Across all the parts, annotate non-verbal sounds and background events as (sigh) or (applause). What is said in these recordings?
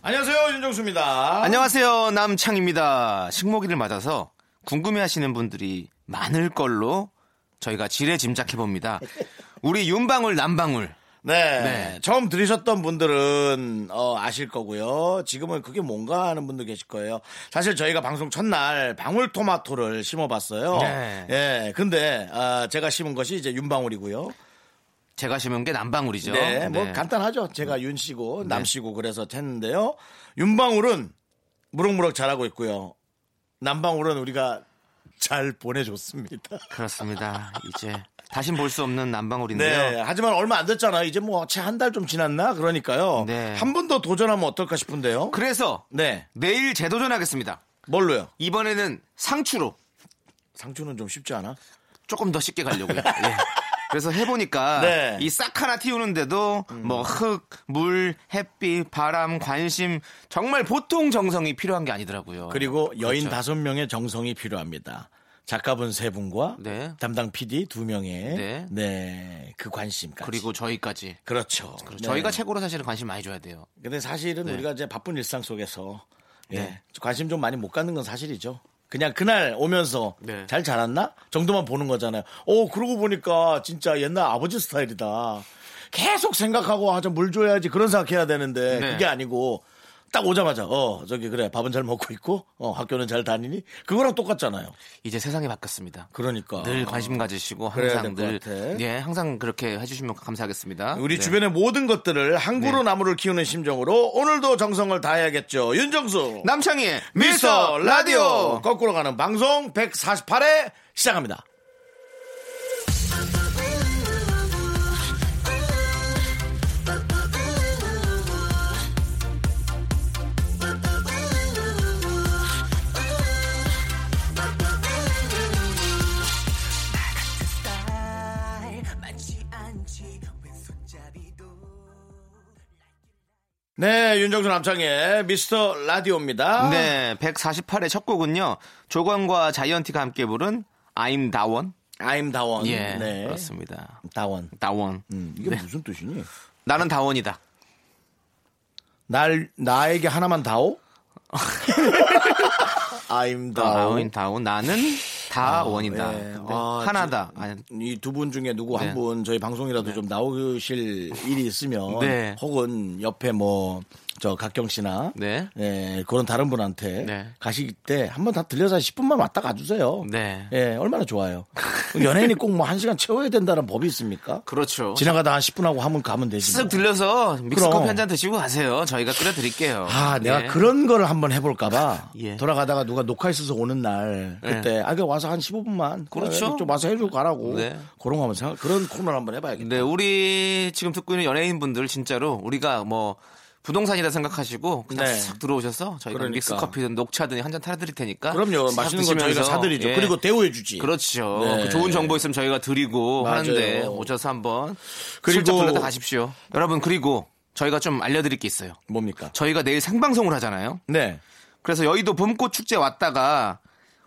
안녕하세요, 윤정수입니다. 안녕하세요, 남창희입니다. 식목일을 맞아서 궁금해하시는 분들이 많을 걸로 저희가 지레 짐작해봅니다. 우리 윤방울 남방울. 네, 네. 처음 들으셨던 분들은 아실 거고요. 지금은 그게 뭔가 하는 분도 계실 거예요. 사실 저희가 방송 첫날 방울토마토를 심어봤어요. 네. 네, 근데 제가 심은 것이 이제 윤방울이고요. 제가 심은 게 남방울이죠. 네, 뭐 네. 간단하죠. 제가 윤 씨고 남 씨고 그래서 했는데요. 윤방울은 무럭무럭 자라고 있고요. 남방울은 우리가 잘 보내줬습니다. 그렇습니다. 이제 다신 볼 수 없는 남방울인데요. 네, 하지만 얼마 안 됐잖아요. 이제 뭐 채 한 달 좀 지났나 그러니까요. 네. 한 번 더 도전하면 어떨까 싶은데요. 그래서 네. 내일 재도전하겠습니다. 뭘로요? 이번에는 상추로. 상추는 좀 쉽지 않아? 조금 더 쉽게 가려고요. 네. 그래서 해보니까 네. 이 싹 하나 틔우는데도 뭐 흙, 물, 햇빛, 바람, 관심 정말 보통 정성이 필요한 게 아니더라고요. 그리고 여인 그렇죠. 5명의 정성이 필요합니다. 작가분 3분과 네. 담당 PD 2명의 네. 네, 그 관심까지. 그리고 저희까지. 그렇죠. 그렇죠. 저희가 네. 최고로 사실은 관심 많이 줘야 돼요. 근데 사실은 네. 우리가 이제 바쁜 일상 속에서 네. 네. 관심 좀 많이 못 갖는 건 사실이죠. 그냥 그날 오면서 네. 잘 자랐나? 정도만 보는 거잖아요. 그러고 보니까 진짜 옛날 아버지 스타일이다. 계속 생각하고 아, 좀 물 줘야지 그런 생각해야 되는데 네. 그게 아니고 딱 오자마자 저기 그래 밥은 잘 먹고 있고 학교는 잘 다니니? 그거랑 똑같잖아요. 이제 세상이 바뀌었습니다. 그러니까. 늘 관심 가지시고 항상 늘 예, 항상 그렇게 해주시면 감사하겠습니다. 우리 네. 주변의 모든 것들을 한 그루 네. 나무를 키우는 심정으로 오늘도 정성을 다해야겠죠. 윤정수 남창희의 미스터 라디오 거꾸로 가는 방송 148회 시작합니다. 네, 윤정수 남창의 미스터 라디오입니다. 네, 148의 첫 곡은요. 조건과 자이언티가 함께 부른 I'm 다원. I'm 다원. 예, 네. 그렇습니다. 다원. 다원. 이게 네. 무슨 뜻이니? 나는 다원이다. 나에게 하나만 다오? I'm 다원. 다원. 나는 다원이다. 네. 하나다. 이 두 분 중에 누구 한 분 네. 저희 방송이라도 네. 좀 나오실 일이 있으면 네. 혹은 옆에 뭐 저 각경 씨나 네. 네, 그런 다른 분한테 네. 가실 때 한 번 다 들려서 10분만 왔다 가주세요. 네. 네, 얼마나 좋아요. 연예인이 꼭 뭐 1시간 채워야 된다는 법이 있습니까? 그렇죠. 지나가다 한 10분 하고 하면 가면 되지. 쓱 들려서 믹스커피 한 잔 드시고 가세요. 저희가 끓여드릴게요. 아, 네. 내가 그런 거를 한번 해볼까봐 예. 돌아가다가 누가 녹화 있어서 오는 날 그때 네. 아, 와서 한 15분만 그렇죠. 좀 와서 해주고 가라고 네. 그런 거 한번 생각. 그런 코너를 한번 해봐야겠다. 네, 우리 지금 듣고 있는 연예인분들 진짜로 우리가 뭐 부동산이라 생각하시고 그냥 네. 싹 들어오셔서 저희가 그러니까. 믹스커피든 녹차든 한잔 타드릴 테니까 그럼요. 맛있는 건 저희가 사드리죠. 예. 그리고 대우해주지. 그렇죠. 네. 그 좋은 정보 있으면 저희가 드리고 맞아요. 하는데 오셔서 한번 슬쩍 들렀다 가십시오. 여러분 그리고 저희가 좀 알려드릴 게 있어요. 뭡니까? 저희가 내일 생방송을 하잖아요. 네. 그래서 여의도 봄꽃축제 왔다가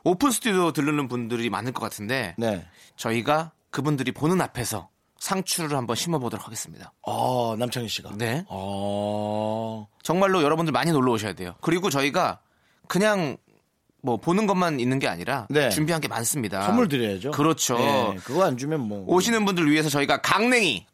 오픈 스튜디오 들르는 분들이 많을 것 같은데 네. 저희가 그분들이 보는 앞에서 상추를 한번 심어보도록 하겠습니다. 아, 남창희 씨가. 네. 아, 정말로 여러분들 많이 놀러 오셔야 돼요. 그리고 저희가 그냥 뭐 보는 것만 있는 게 아니라 네. 준비한 게 많습니다. 선물 드려야죠. 그렇죠. 네, 그거 안 주면 뭐 오시는 분들 위해서 저희가 강냉이,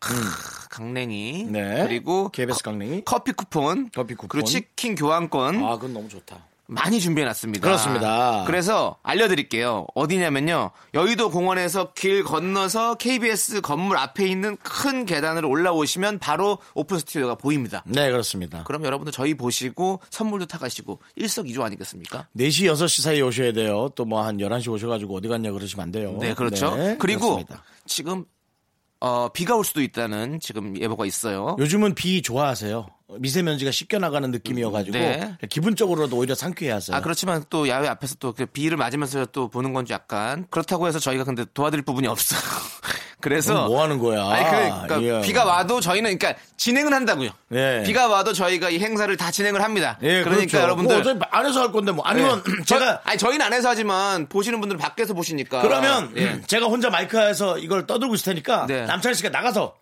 강냉이, 네. 그리고 KBS 강냉이, 커피 쿠폰, 그리고 치킨 교환권. 아, 그건 너무 좋다. 많이 준비해놨습니다. 그렇습니다. 그래서 알려드릴게요. 어디냐면요. 여의도 공원에서 길 건너서 KBS 건물 앞에 있는 큰 계단으로 올라오시면 바로 오픈 스튜디오가 보입니다. 네, 그렇습니다. 그럼 여러분들 저희 보시고 선물도 타가시고 일석이조 아니겠습니까? 4시, 6시 사이에 오셔야 돼요. 또 뭐 한 11시 오셔가지고 어디 갔냐 그러시면 안 돼요. 네, 그렇죠. 네, 그리고 그렇습니다. 지금 비가 올 수도 있다는 지금 예보가 있어요. 요즘은 비 좋아하세요? 미세먼지가 씻겨 나가는 느낌이어가지고 네. 기분적으로도 오히려 상쾌해하세요. 아 그렇지만 또 야외 앞에서 또 비를 맞으면서 또 보는 건지 약간 그렇다고 해서 저희가 근데 도와드릴 부분이 없어요. 그래서 뭐 하는 거야? 아니, 그러니까 예. 비가 와도 저희는 그러니까 진행을 한다고요. 예. 비가 와도 저희가 이 행사를 다 진행을 합니다. 예, 그러니까 그렇죠. 여러분들 뭐 안에서 할 건데 뭐 아니면 예. 제가 아니 저희는 안에서 하지만 보시는 분들은 밖에서 보시니까 그러면 예. 제가 혼자 마이크에서 이걸 떠들고 있을 테니까 네. 남창희 씨가 나가서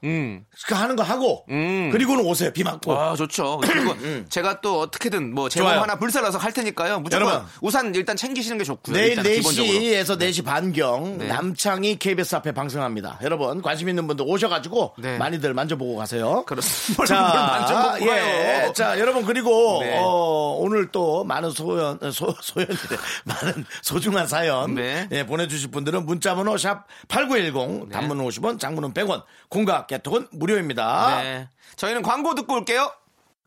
하는 거 하고 그리고는 오세요. 비 맞고. 아 좋죠. 그리고 제가 또 어떻게든 뭐 제목 하나 불살라서 할 테니까요. 무조건 여러분, 우산 일단 챙기시는 게 좋고요. 내일 4시에서 4시 반경 네. 남창희 KBS 앞에 방송합니다. 여러분 관심 있는 분들 오셔가지고 네. 많이들 만져보고 가세요. 그렇습니다. 자, 만져보고 예. 자, 여러분 그리고 네. 오늘 또 많은 많은 소중한 사연 네. 예, 보내주실 분들은 문자번호 샵 8910 네. 단문은 50원, 장문은 100원, 공과 개톡은 무료입니다. 네. 저희는 광고 듣고 올게요.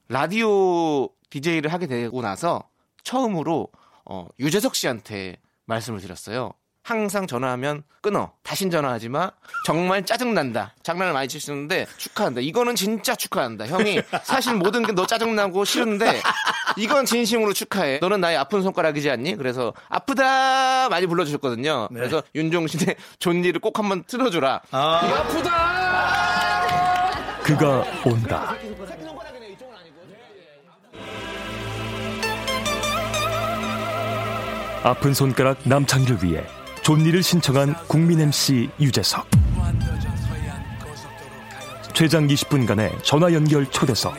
라디오 DJ를 하게 되고 나서 처음으로 유재석 씨한테 말씀을 드렸어요. 항상 전화하면 끊어. 다신 전화하지 마. 정말 짜증난다. 장난을 많이 치시는데 축하한다. 이거는 진짜 축하한다. 형이 사실 모든 게 너 짜증나고 싫은데 이건 진심으로 축하해. 너는 나의 아픈 손가락이지 않니? 그래서 아프다 많이 불러주셨거든요. 네. 그래서 윤종신의 존니를 꼭 한번 틀어주라. 아~ 아프다. 그가 온다. 아픈 손가락 남창희를 위해 존리를 신청한 국민 MC 유재석 최장 20분간의 전화연결 초대석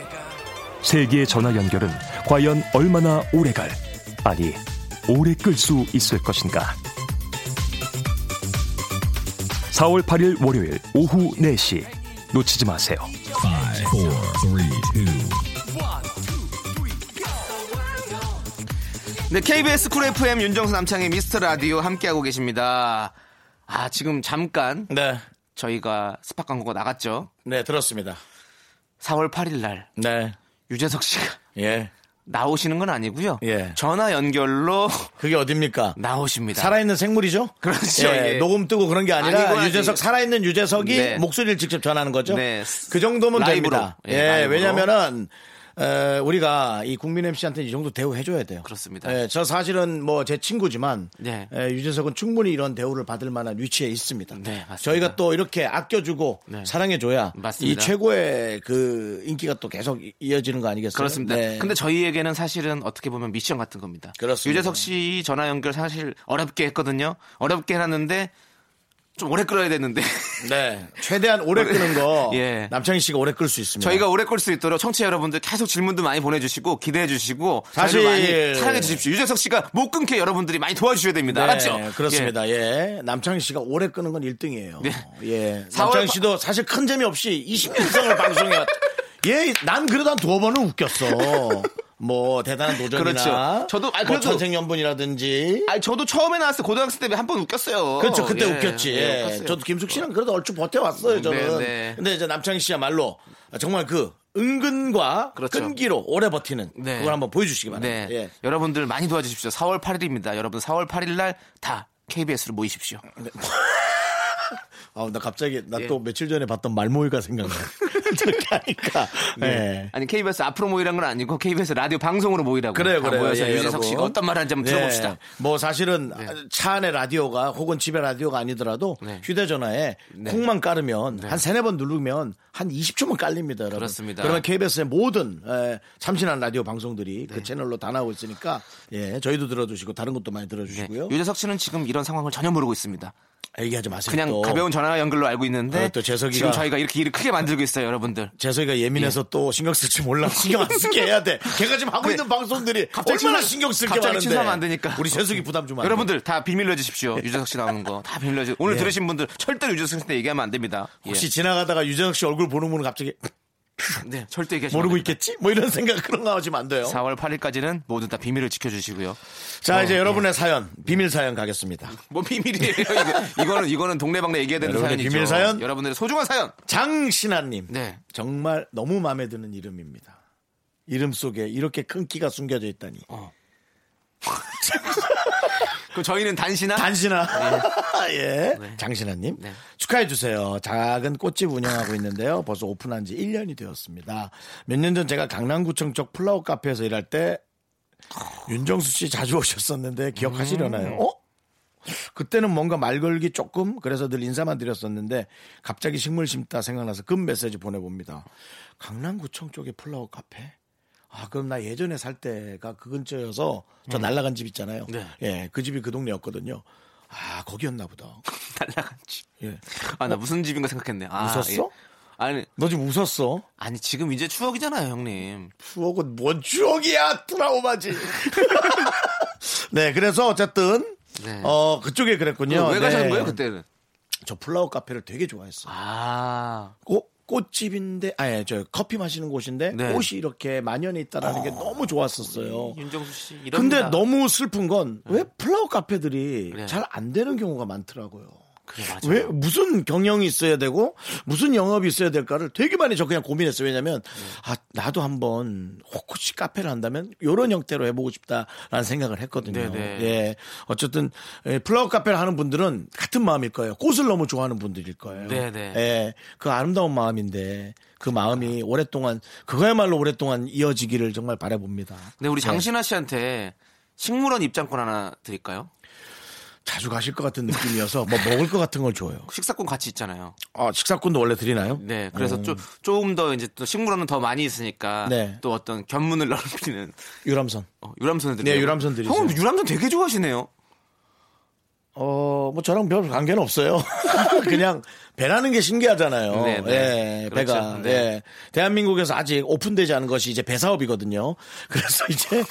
세계의 전화연결은 과연 얼마나 오래갈 아니 오래 끌 수 있을 것인가 4월 8일 월요일 오후 4시 놓치지 마세요 5, 4, 3, 2, 1 네, KBS 쿨 FM 윤정수 남창희 미스터 라디오 함께하고 계십니다. 아 지금 잠깐 네. 저희가 스팟 광고가 나갔죠. 네 들었습니다. 4월 8일 날 네. 유재석 씨가 예. 나오시는 건 아니고요. 예. 전화 연결로 그게 어딥니까? 나오십니다. 살아있는 생물이죠. 그렇죠. 예, 예. 녹음 뜨고 그런 게 아니라 유재석 살아있는 유재석이 네. 목소리를 직접 전하는 거죠. 네. 그 정도면 라이브로. 됩니다. 예, 예 왜냐면은. 우리가 이 국민 MC한테 이 정도 대우해 줘야 돼요. 그렇습니다. 예, 저 사실은 뭐 제 친구지만 네. 예, 유재석은 충분히 이런 대우를 받을 만한 위치에 있습니다. 네, 맞습니다. 저희가 또 이렇게 아껴주고 네. 사랑해 줘야 이 최고의 그 인기가 또 계속 이어지는 거 아니겠어요? 그렇습니다. 네. 근데 저희에게는 사실은 어떻게 보면 미션 같은 겁니다. 그렇습니다. 유재석 씨 전화 연결 사실 어렵게 했거든요. 어렵게 해놨는데 좀 오래 끌어야 되는데. 네. 최대한 오래 끄는 거. 예. 남창희 씨가 오래 끌 수 있습니다. 저희가 오래 끌 수 있도록 청취자 여러분들 계속 질문도 많이 보내주시고 기대해주시고 사실 많이 사랑해주십시오. 유재석 씨가 못 끊게 여러분들이 많이 도와주셔야 됩니다. 네, 알았죠? 그렇습니다. 예. 예. 남창희 씨가 오래 끄는 건 1등이에요. 네. 예. 남창희 씨도 사실 큰 재미없이 20년 이상을 방송해왔죠. 예. 난 그래도 한 두어 번은 웃겼어. 뭐 대단한 도전이나 그렇죠. 저도 뭐 천생연분이라든지 아니 저도 처음에 나왔을 때 고등학생 때 한 번 웃겼어요. 그렇죠. 그때 예, 웃겼지. 예, 저도 김숙 씨랑 그래도 얼추 버텨왔어요. 저는. 네, 네. 근데 이제 남창희 씨야말로 정말 그 은근과 그렇죠. 끈기로 오래 버티는 네. 그걸 한번 보여주시기 바랍니다. 네. 예. 여러분들 많이 도와주십시오. 4월 8일입니다. 여러분 4월 8일 날 다 KBS로 모이십시오. 네. 나 갑자기 나 또 예. 며칠 전에 봤던 말모이가 생각나. 그러니까 네. 네. 아니 KBS 앞으로 모이란 건 아니고 KBS 라디오 방송으로 모이라고. 그래요. 모여서 예, 유재석 씨가 어떤 말 하는지 한번 네. 들어봅시다. 뭐 사실은 네. 차 안에 라디오가 혹은 집에 라디오가 아니더라도 네. 휴대전화에 네. 콩만 깔으면 네. 한 3-4번 누르면 한 20초만 깔립니다. 여러분. 그렇습니다. 그러면 KBS의 모든 참신한 라디오 방송들이 네. 그 채널로 다 나오고 있으니까 예, 저희도 들어주시고 다른 것도 많이 들어주시고요. 네. 유재석 씨는 지금 이런 상황을 전혀 모르고 있습니다. 얘기하지 마세요. 그냥 또. 가벼운 전화 연결로 알고 있는데 또 재석이가 지금 저희가 이렇게 일을 크게 만들고 있어요, 여러분들. 재석이가 예민해서 예. 또 신경 쓸지 몰라. 신경 안 쓰게 해야 돼. 걔가 지금 하고 있는 방송들이 얼마나 신경 쓸게 많은데. 갑자기 취소하면 안 되니까. 우리 재석이 부담 좀. 여러분들 다 비밀로 해주십시오. 유재석 씨 나오는 거 다 비밀로 해주세요. 오늘 예. 들으신 분들 절대로 유재석 씨한테 얘기하면 안 됩니다. 혹시 예. 지나가다가 유재석 씨 얼굴 보는 분은 갑자기 네, 절대 얘기하지 모르고 있겠지? 뭐 이런 생각 그런 거 하시면 안 돼요. 4월 8일까지는 모두 다 비밀을 지켜주시고요. 자, 이제 여러분의 네. 사연, 비밀 사연 가겠습니다. 뭐 비밀이에요? 이거는 동네방네 얘기해야 되는 사연이죠. 비밀 사연? 여러분들의 소중한 사연. 장신아님. 네. 정말 너무 마음에 드는 이름입니다. 이름 속에 이렇게 큰 끼가 숨겨져 있다니. 그 저희는 단신아. 단신아. 네. 예. 네. 장신아님 네. 축하해 주세요. 작은 꽃집 운영하고 있는데요. 벌써 오픈한 지 1년이 되었습니다. 몇 년 전 제가 강남구청 쪽 플라워 카페에서 일할 때 윤정수 씨 자주 오셨었는데 기억하시려나요? 어? 그때는 뭔가 말 걸기 조금 그래서 늘 인사만 드렸었는데 갑자기 식물 심다 생각나서 급 메시지 보내봅니다. 강남구청 쪽에 플라워 카페? 아 그럼 나 예전에 살 때가 그 근처여서 저 날라간 집 있잖아요. 네. 예, 그 집이 그 동네였거든요. 아 거기였나 보다. 날라간 집. 예. 아 나 무슨 집인가 생각했네. 아, 웃었어? 예. 아니 너 지금 웃었어? 아니 지금 이제 추억이잖아요, 형님. 추억은 뭔 추억이야? 트라우마지. 네, 그래서 어쨌든 네. 그쪽에 그랬군요. 왜 가셨는 네. 거예요 그때는? 저 플라워 카페를 되게 좋아했어요. 아. 꽃집인데, 아니, 저 커피 마시는 곳인데 네. 꽃이 이렇게 만연해 있다라는 게 너무 좋았었어요. 윤정수 씨, 이런. 근데 너무 슬픈 건 왜 플라워 카페들이 네. 잘 안 되는 경우가 많더라고요. 그래, 맞아요. 왜 무슨 경영이 있어야 되고 무슨 영업이 있어야 될까를 되게 많이 저 그냥 고민했어요. 왜냐하면 아 나도 한번 혹시 카페를 한다면 이런 형태로 해보고 싶다라는 생각을 했거든요. 네네. 예, 어쨌든 플라워 카페를 하는 분들은 같은 마음일 거예요. 꽃을 너무 좋아하는 분들일 거예요. 네네. 예, 그 아름다운 마음인데 그 마음이 오랫동안 그거야말로 오랫동안 이어지기를 정말 바라봅니다. 네, 우리 장신아 씨한테 식물원 입장권 하나 드릴까요? 자주 가실 것 같은 느낌이어서 뭐 먹을 것 같은 걸 줘요. 식사권 같이 있잖아요. 아 식사권도 원래 드리나요? 네. 그래서 조금 더 이제 또 식물원은 더 많이 있으니까 네. 또 어떤 견문을 넓히는 유람선. 유람선을 드리고. 네, 유람선 드리죠. 형 유람선 되게 좋아하시네요. 뭐 저랑 별 관계는 없어요. 그냥 배라는 게 신기하잖아요. 네, 네. 예, 그렇죠. 배가. 네. 예. 대한민국에서 아직 오픈되지 않은 것이 이제 배 사업이거든요. 그래서 이제,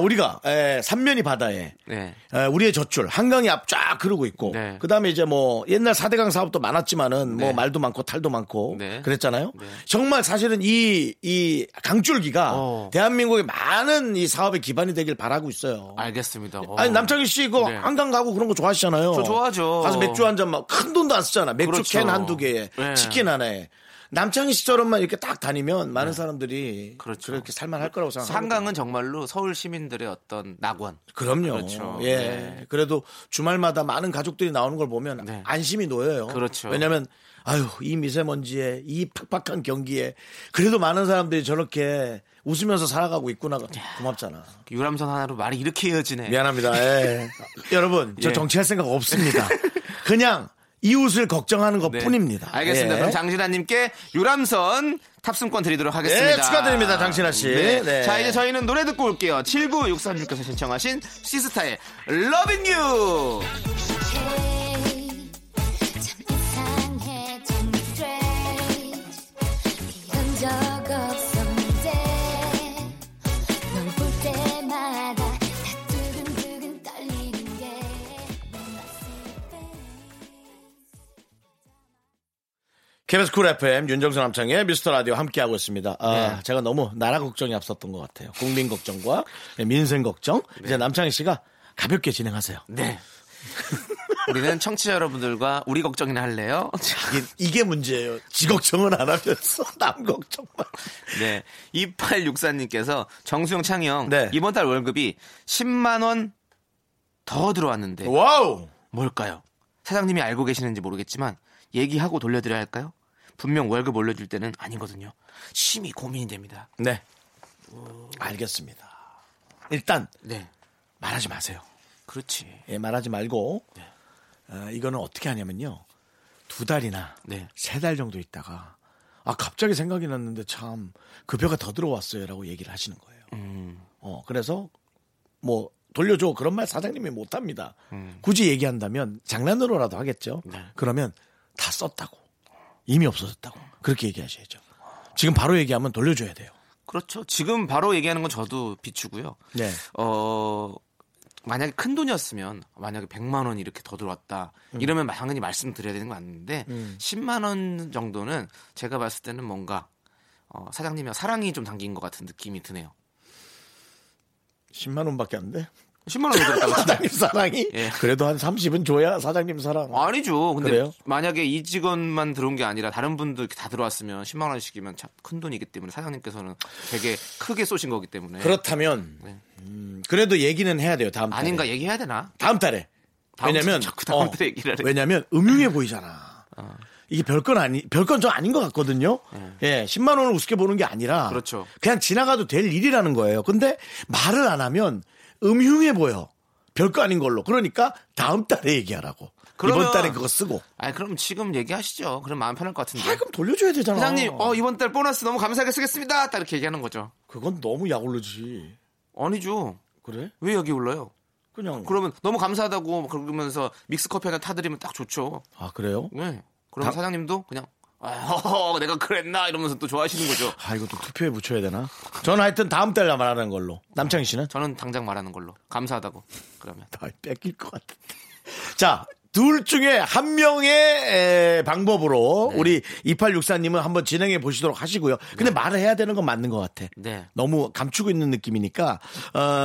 우리가, 삼면이 바다에, 네. 우리의 젖줄, 한강이 앞 쫙 흐르고 있고, 네. 그 다음에 이제 뭐 옛날 4대강 사업도 많았지만은 뭐 네. 말도 많고 탈도 많고 네. 그랬잖아요. 네. 정말 사실은 이 강줄기가 대한민국의 많은 이 사업의 기반이 되길 바라고 있어요. 알겠습니다. 아니, 남창희 씨 그거 네. 한강 가고 그런 거 좋아하시잖아요. 저 좋아하죠. 가서 맥주 한 잔 막 큰 돈도 안 쓰잖아. 맥주 그렇죠. 캔 한두 개에 네. 치킨 하나에. 남창희 씨처럼만 이렇게 딱 다니면 많은 네. 사람들이 그렇죠. 그렇게 살만할 거라고 생각합니다. 한강은 정말로 서울 시민들의 어떤 낙원. 그럼요. 그렇죠. 예. 네. 그래도 주말마다 많은 가족들이 나오는 걸 보면 네. 안심이 놓여요. 그렇죠. 왜냐하면 아유 이 미세먼지에 이 팍팍한 경기에 그래도 많은 사람들이 저렇게 웃으면서 살아가고 있구나. 고맙잖아. 유람선 하나로 말이 이렇게 이어지네. 미안합니다. 여러분 저 정치할 생각 없습니다. 그냥 이웃을 걱정하는 것 네. 뿐입니다. 알겠습니다. 예. 그럼 장신아님께 유람선 탑승권 드리도록 하겠습니다. 네, 축하드립니다. 장신아씨. 네. 네. 자 이제 저희는 노래 듣고 올게요. 7963님께서 신청하신 시스타의 러빙 유. KBS 쿨 FM 윤정수 남창의 미스터 라디오 함께하고 있습니다. 네. 제가 너무 나라 걱정이 앞섰던 것 같아요. 국민 걱정과 민생 걱정. 네. 이제 남창희 씨가 가볍게 진행하세요. 네. 우리는 청취자 여러분들과 우리 걱정이나 할래요? 이게 문제예요. 지 걱정은 안 하면서 남 걱정만. 네. 2864님께서 정수영 창영 네. 이번 달 월급이 10만 원 더 들어왔는데. 와우. 뭘까요? 사장님이 알고 계시는지 모르겠지만 얘기하고 돌려드려야 할까요? 분명 월급 올려줄 때는 아니거든요. 심히 고민이 됩니다. 네. 알겠습니다. 일단 네. 말하지 마세요. 그렇지. 예, 말하지 말고 네. 이거는 어떻게 하냐면요. 2달이나 네. 3달 정도 있다가 갑자기 생각이 났는데 참 급여가 더 들어왔어요 라고 얘기를 하시는 거예요. 그래서 뭐 돌려줘 그런 말 사장님이 못합니다. 굳이 얘기한다면 장난으로라도 하겠죠. 네. 그러면 다 썼다고 이미 없어졌다고 그렇게 얘기하셔야죠. 지금 바로 얘기하면 돌려줘야 돼요. 그렇죠. 지금 바로 얘기하는 건 저도 비추고요. 네. 만약에 큰 돈이었으면 만약에 100만 원 이렇게 더 들어왔다 이러면 당연히 말씀드려야 되는 거 아닌데 10만 원 정도는 제가 봤을 때는 뭔가 사장님의 사랑이 좀 담긴 것 같은 느낌이 드네요. 10만 원밖에 안 돼? 10만 원 들었다고. 사장님 사랑이? 예. 그래도 한 30은 줘야 사장님 사랑. 아니죠. 근데 그래요? 만약에 이 직원만 들어온 게 아니라 다른 분들 다 들어왔으면 10만 원씩이면 참 큰 돈이기 때문에 사장님께서는 되게 크게 쏘신 거기 때문에. 그렇다면 네. 그래도 얘기는 해야 돼요. 다음 달에. 아닌가 얘기해야 되나? 다음 달에. 왜냐면 다음 달에 얘기를. 왜냐면 음흉해 보이잖아. 이게 별건 좀 아닌 것 같거든요. 예, 10만 원을 우습게 보는 게 아니라 그렇죠. 그냥 지나가도 될 일이라는 거예요. 근데 말을 안 하면 음흉해 보여. 별거 아닌 걸로. 그러니까 다음 달에 얘기하라고. 그러면, 이번 달에 그거 쓰고. 아니 그럼 지금 얘기하시죠. 그럼 마음 편할 것 같은데. 아, 그럼 돌려줘야 되잖아. 사장님, 이번 달 보너스 너무 감사하게 쓰겠습니다. 딱 이렇게 얘기하는 거죠. 그건 너무 약올르지. 아니죠. 그래? 왜 여기 올라요? 그냥. 그러면 너무 감사하다고 그러면서 믹스 커피 하나 타드리면 딱 좋죠. 아 그래요? 네. 그럼 사장님도 그냥 내가 그랬나 이러면서 또 좋아하시는 거죠. 아 이것도 투표에 붙여야 되나? 저는 하여튼 다음 달에 말하는 걸로. 남창희 씨는? 저는 당장 말하는 걸로. 감사하다고. 그러면 뺏길 것 같은데. 자, 둘 중에 한 명의 방법으로 네. 우리 2864님은 한번 진행해 보시도록 하시고요. 근데 네. 말을 해야 되는 건 맞는 것 같아. 네. 너무 감추고 있는 느낌이니까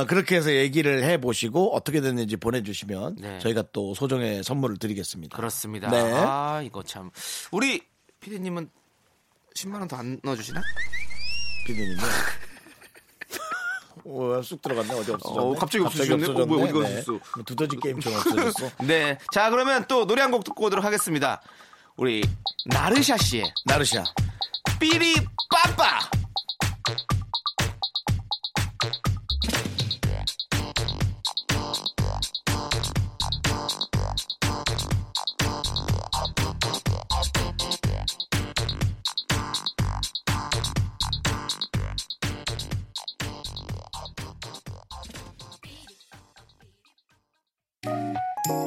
그렇게 해서 얘기를 해보시고 어떻게 됐는지 보내주시면 네. 저희가 또 소정의 선물을 드리겠습니다. 그렇습니다. 네. 아 이거 참. 우리 피디님은 10만 원 더 안 넣어주시나? 피디님은 쑥 들어갔네. 어디 없어졌네. 갑자기 없어졌네. 어디 갔었어. 네. 두더지 게임처럼 없어졌어. 네. 자 그러면 또 노래 한 곡 듣고 오도록 하겠습니다. 우리 나르샤 씨의 나르샤 삐리빠빠.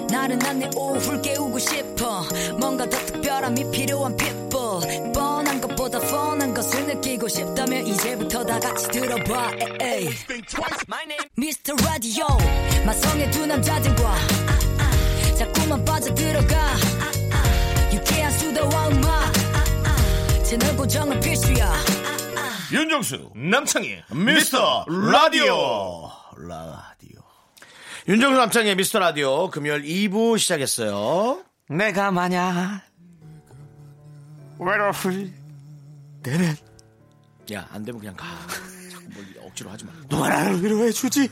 나른한 내 오후를 깨우고 싶어. 뭔가 더 특별함이 필요한 people. 뻔한 것보다 뻔한 것을 느끼고 싶다면 이제부터 다 같이 들어봐. 에이. 미스터 라디오 마성의 두 남자들과 자꾸만 빠져들어가. 유쾌한 수다와 음악 채널 고정은 필수야. 윤정수 남창희 미스터 라디오. 윤정수 남창의 미스터 라디오 금요일 2부 시작했어요. 내가 만약 외로울 때는 야 안 되면 그냥 가. 자꾸 뭘 억지로 하지 마. 누가 나를 위로해 주지.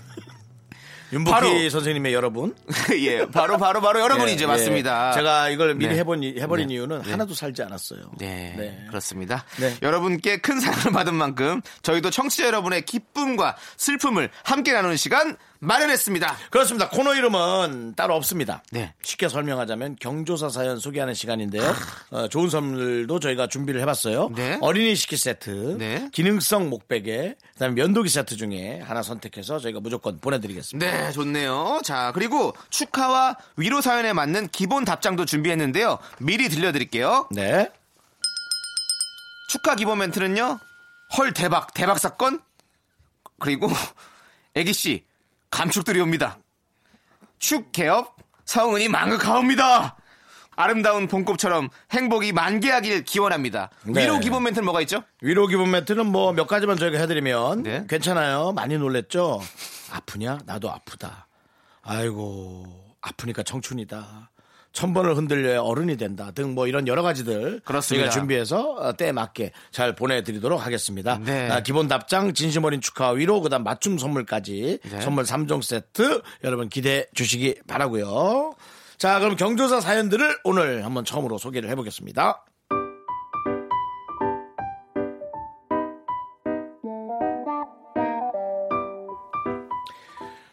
윤복희 선생님의 여러분. 예, 바로 여러분이죠. 예, 맞습니다. 예. 제가 이걸 미리 해버린 이유는 하나도 살지 않았어요. 네, 네. 그렇습니다. 네. 여러분께 큰 사랑을 받은 만큼 저희도 청취자 여러분의 기쁨과 슬픔을 함께 나누는 시간 마련했습니다. 그렇습니다. 코너 이름은 따로 없습니다. 네. 쉽게 설명하자면 경조사 사연 소개하는 시간인데요. 좋은 선물도 저희가 준비를 해봤어요. 네. 어린이 식기 세트, 네. 기능성 목베개, 그다음에 면도기 세트 중에 하나 선택해서 저희가 무조건 보내드리겠습니다. 네, 좋네요. 자, 그리고 축하와 위로 사연에 맞는 기본 답장도 준비했는데요. 미리 들려드릴게요. 네. 축하 기본 멘트는요. 헐 대박 사건. 그리고 애기씨. 감축들이 옵니다. 축 개업 성은이 망극하옵니다. 아름다운 봄꽃처럼 행복이 만개하길 기원합니다. 네. 위로 기본 멘트는 뭐가 있죠? 위로 기본 멘트는 뭐 몇 가지만 저희가 해드리면 네. 괜찮아요. 많이 놀랬죠? 아프냐? 나도 아프다. 아이고 아프니까 청춘이다. 1000번을 흔들려야 어른이 된다 등 뭐 이런 여러 가지들 그렇습니다. 저희가 준비해서 때에 맞게 잘 보내드리도록 하겠습니다. 네. 기본 답장 진심 어린 축하 위로 그다음 맞춤 선물까지 네. 선물 3종 세트 여러분 기대해 주시기 바라고요. 자 그럼 경조사 사연들을 오늘 한번 처음으로 소개를 해보겠습니다.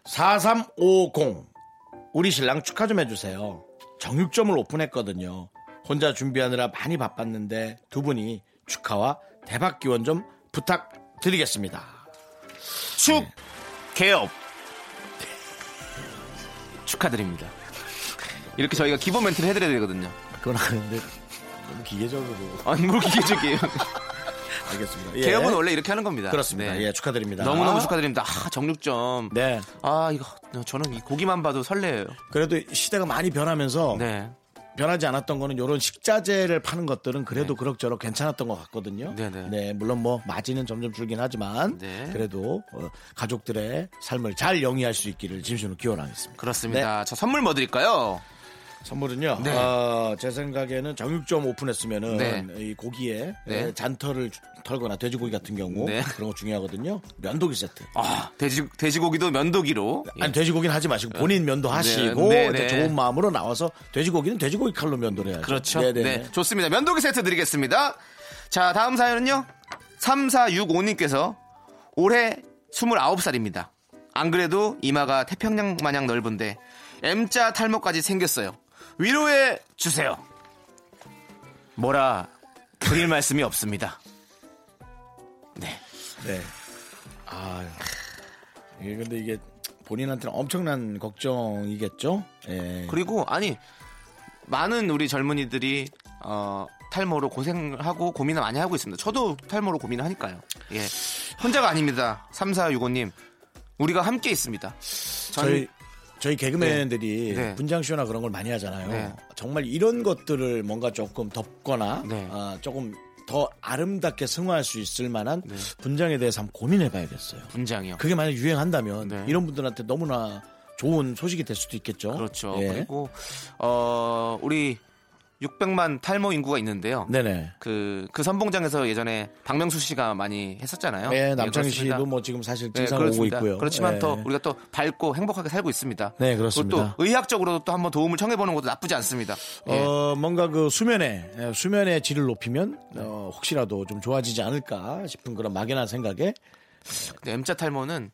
4350 우리 신랑 축하 좀 해주세요. 정육점을 오픈했거든요. 혼자 준비하느라 많이 바빴는데 두 분이 축하와 대박 기원 좀 부탁드리겠습니다. 축 개업 축하드립니다. 이렇게 저희가 기본 멘트를 해드려야 되거든요. 그건 아닌데 너무 기계적으로. 아니 뭘 기계적이에요. 알겠습니다. 예. 개업은 원래 이렇게 하는 겁니다. 그렇습니다. 네. 예, 축하드립니다. 너무너무 축하드립니다. 아, 정육점. 네. 아, 이거 저는 이 고기만 봐도 설레요. 그래도 시대가 많이 변하면서 네. 변하지 않았던 거는 이런 식자재를 파는 것들은 그래도 네. 그럭저럭 괜찮았던 것 같거든요. 네네. 네, 물론 뭐 마진은 점점 줄긴 하지만 네. 그래도 가족들의 삶을 잘 영위할 수 있기를 진심으로 기원하겠습니다. 그렇습니다. 네. 저 선물 뭐 드릴까요? 선물은요. 네. 제 생각에는 정육점 오픈했으면은 네. 이 고기에 네. 잔털을 털거나 돼지고기 같은 경우 네. 그런 거 중요하거든요. 면도기 세트. 아, 돼지고기도 면도기로. 아니, 돼지고기는 하지 마시고 본인 면도하시고 네. 네. 좋은 마음으로 나와서 돼지고기는 돼지고기 칼로 면도를 해야죠. 그렇죠. 네네. 네. 좋습니다. 면도기 세트 드리겠습니다. 자, 다음 사연은요. 3465님께서 올해 29살입니다. 안 그래도 이마가 태평양 마냥 넓은데 M자 탈모까지 생겼어요. 위로해 주세요. 뭐라 드릴 말씀이 없습니다. 네. 네. 아. 이게 근데 이게 본인한테는 엄청난 걱정이겠죠? 예. 그리고 아니 많은 우리 젊은이들이 탈모로 고생하고 고민을 많이 하고 있습니다. 저도 탈모로 고민을 하니까요. 예. 혼자가 아닙니다. 3465님. 우리가 함께 있습니다. 저희 개그맨들이 네. 분장쇼나 그런 걸 많이 하잖아요. 네. 정말 이런 것들을 뭔가 조금 덮거나 네. 조금 더 아름답게 승화할 수 있을 만한 네. 분장에 대해서 한번 고민해봐야겠어요. 분장이요? 그게 만약 유행한다면 네. 이런 분들한테 너무나 좋은 소식이 될 수도 있겠죠. 그렇죠. 예. 그리고 우리 600만 탈모 인구가 있는데요. 네네. 그 선봉장에서 예전에 박명수 씨가 많이 했었잖아요. 네, 남창희 씨도 뭐 지금 사실 증상 네, 오고 있고요. 그렇지만 네. 또 우리가 또 밝고 행복하게 살고 있습니다. 네, 그렇습니다. 또 의학적으로도 또 한번 도움을 청해보는 것도 나쁘지 않습니다. 예. 뭔가 그 수면의 질을 높이면 혹시라도 좀 좋아지지 않을까 싶은 그런 막연한 생각에. 근데 M자 탈모는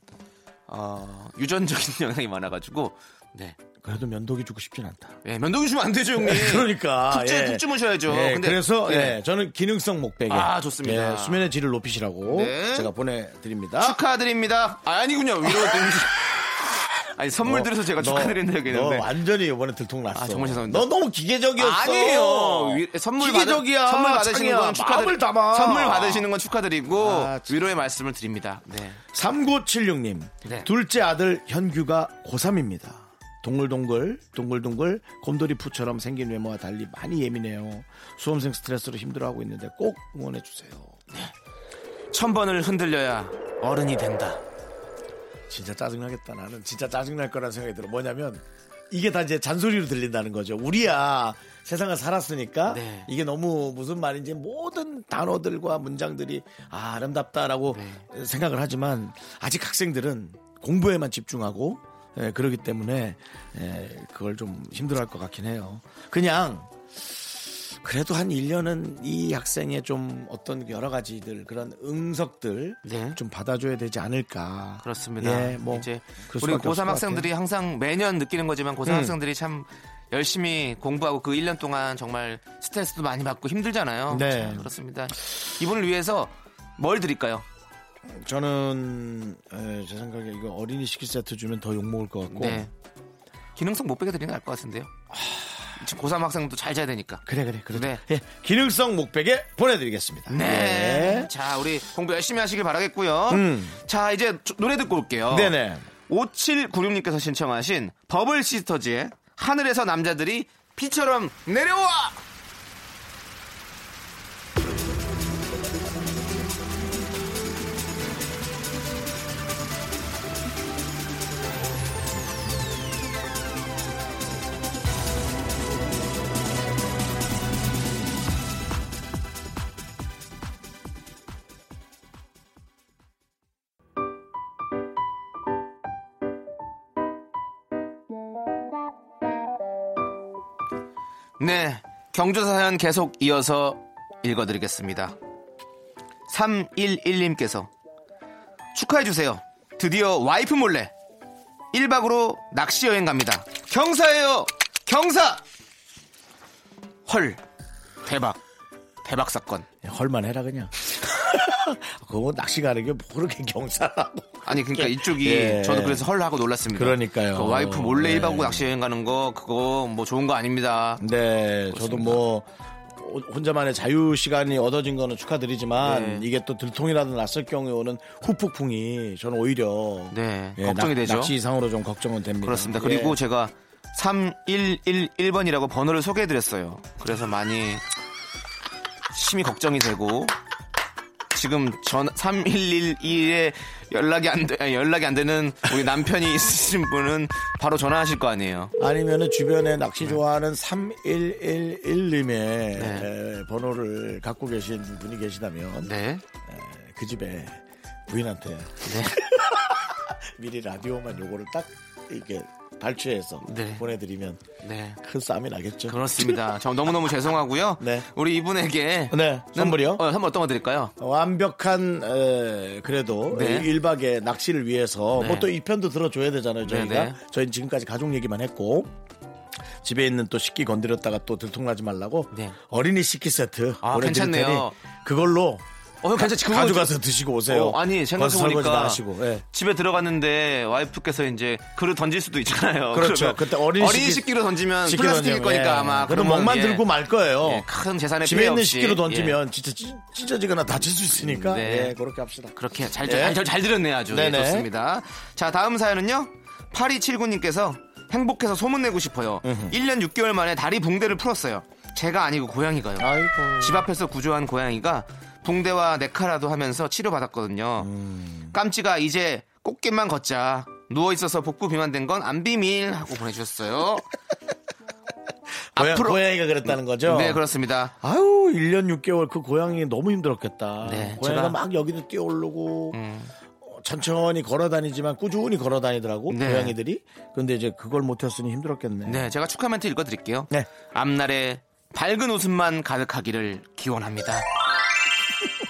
유전적인 영향이 많아가지고. 네. 그래도 면도기 주고 싶진 않다. 예, 면도기 주면 안 되죠, 형님. 그러니까. 푹 주무셔야죠. 예, 근데, 그래서 예. 예, 저는 기능성 목베개. 아, 좋습니다. 예, 수면의 질을 높이시라고 네. 제가 보내드립니다. 축하드립니다. 아니군요. 위로가 됩니다. 아니 선물 드려서 제가 축하드린다고 했는데 너 완전히 이번에 들통났어. 아, 정말 죄송합니다. 너 너무 기계적이었어. 아니에요. 선물 기계적이야. 선물 받으시는 건 축하드립니다. 선물 받으시는 건 축하드리고 위로의 말씀을 드립니다. 네. 3976님 네. 둘째 아들 현규가 고3입니다. 동글동글 곰돌이푸처럼 생긴 외모와 달리 많이 예민해요. 수험생 스트레스로 힘들어하고 있는데 꼭 응원해주세요. 네. 1000번을 흔들려야 어른이 된다. 진짜 짜증나겠다. 나는 진짜 짜증날 거란 생각이 들어. 뭐냐면 이게 다 이제 잔소리로 들린다는 거죠. 우리야 세상을 살았으니까 네. 이게 너무 무슨 말인지 모든 단어들과 문장들이 아름답다라고 네. 생각을 하지만 아직 학생들은 공부에만 집중하고 예, 그러기 때문에 예, 그걸 좀 힘들어할 것 같긴 해요. 그냥 그래도 한 1년은 이 학생의 좀 어떤 여러 가지들 그런 응석들 네. 좀 받아줘야 되지 않을까. 그렇습니다. 예, 뭐 이제 우리 고3 학생들이 항상 매년 느끼는 거지만 고3 학생들이 참 열심히 공부하고 그 1년 동안 정말 스트레스도 많이 받고 힘들잖아요. 네. 자, 그렇습니다. 이분을 위해서 뭘 드릴까요? 저는 제 생각에 이거 어린이 식기 세트 주면 더 욕먹을 것 같고 네. 기능성 목베개 드리는 게 나을 것 같은데요. 지금 고3 학생도 잘 자야 되니까. 그래. 네. 예, 기능성 목베개 보내드리겠습니다. 네. 예. 자, 우리 공부 열심히 하시길 바라겠고요. 자, 이제 노래 듣고 올게요. 네네. 5796님께서 신청하신 버블 시스터즈의 하늘에서 남자들이 비처럼 내려와. 네, 경조사 사연 계속 이어서 읽어드리겠습니다. 311님께서 축하해주세요. 드디어 와이프 몰래 1박으로 낚시 여행 갑니다. 경사예요, 경사. 헐, 대박 사건. 헐만 해라 그냥. 그거 낚시 가는 게 모르게 경사라고. 아니 그러니까 이쪽이 예. 저도 그래서 헐 하고 놀랐습니다. 그러니까요. 그 와이프 몰래 네. 1박으로 낚시 여행 가는 거 그거 뭐 좋은 거 아닙니다. 네, 그렇습니다. 저도 뭐 혼자만의 자유 시간이 얻어진 거는 축하드리지만 네. 이게 또 들통이라도 났을 경우에 오는 후폭풍이 저는 오히려 네, 걱정이 되죠. 낚시 이상으로 좀 걱정은 됩니다. 그렇습니다. 그리고 예. 제가 3111번이라고 번호를 소개해드렸어요. 그래서 많이 심히 걱정이 되고 지금 전 3111에 연락이 안 되는 우리 남편이 있으신 분은 바로 전화하실 거 아니에요. 아니면은 주변에 낚시 좋아하는 3111님의 번호를 갖고 계신 분이 계시다면 그 집에 부인한테 미리 라디오만 요거를 딱 이렇게 발췌해서 보내드리면 큰 싸움이 나겠죠. 그렇습니다. 너무너무 죄송하고요. 우리 이분에게 선물이요? 선물 어떤 거 드릴까요? 완벽한 그래도 1박의 낚시를 위해서 뭐 또 이 편도 들어줘야 되잖아요. 저희가 저희는 지금까지 가족 얘기만 했고 집에 있는 또 식기 건드렸다가 또 들통나지 말라고 어린이 식기 세트 괜찮네요. 그걸로 괜찮지. 가져가서 드시고 오세요. 아니 생각해보니까 예. 집에 들어갔는데 와이프께서 이제 그릇 던질 수도 있잖아요. 그렇죠. 그때 어린 식기로 던지면 플라스틱일 거니까 아마 그럼 멍만 들고 말 거예요. 큰 재산에 집에 있는 식기로 던지면 진짜 찢어지거나 다칠 수 있으니까 그렇게 합시다. 그렇게 잘 들었네요. 아주 좋습니다. 자 다음 사연은요 8279님께서 행복해서 소문내고 싶어요. 1년 6개월 만에 다리 붕대를 풀었어요. 제가 아니고 고양이가요. 아이고. 집 앞에서 구조한 고양이가 붕대와 네카라도 하면서 치료받았거든요. 깜찍아 이제 꽃길만 걷자. 누워있어서 복부 비만된 건 안 비밀 하고 보내주셨어요. 앞으로 고양이가 그랬다는 거죠? 네 그렇습니다. 아유 1년 6개월 그 고양이 너무 힘들었겠다. 고양이가 제가... 막 여기도 뛰어오르고 천천히 걸어다니지만 꾸준히 걸어다니더라고 고양이들이. 근데 이제 그걸 못했으니 힘들었겠네. 네 제가 축하 멘트 읽어드릴게요. 앞날에 밝은 웃음만 가득하기를 기원합니다.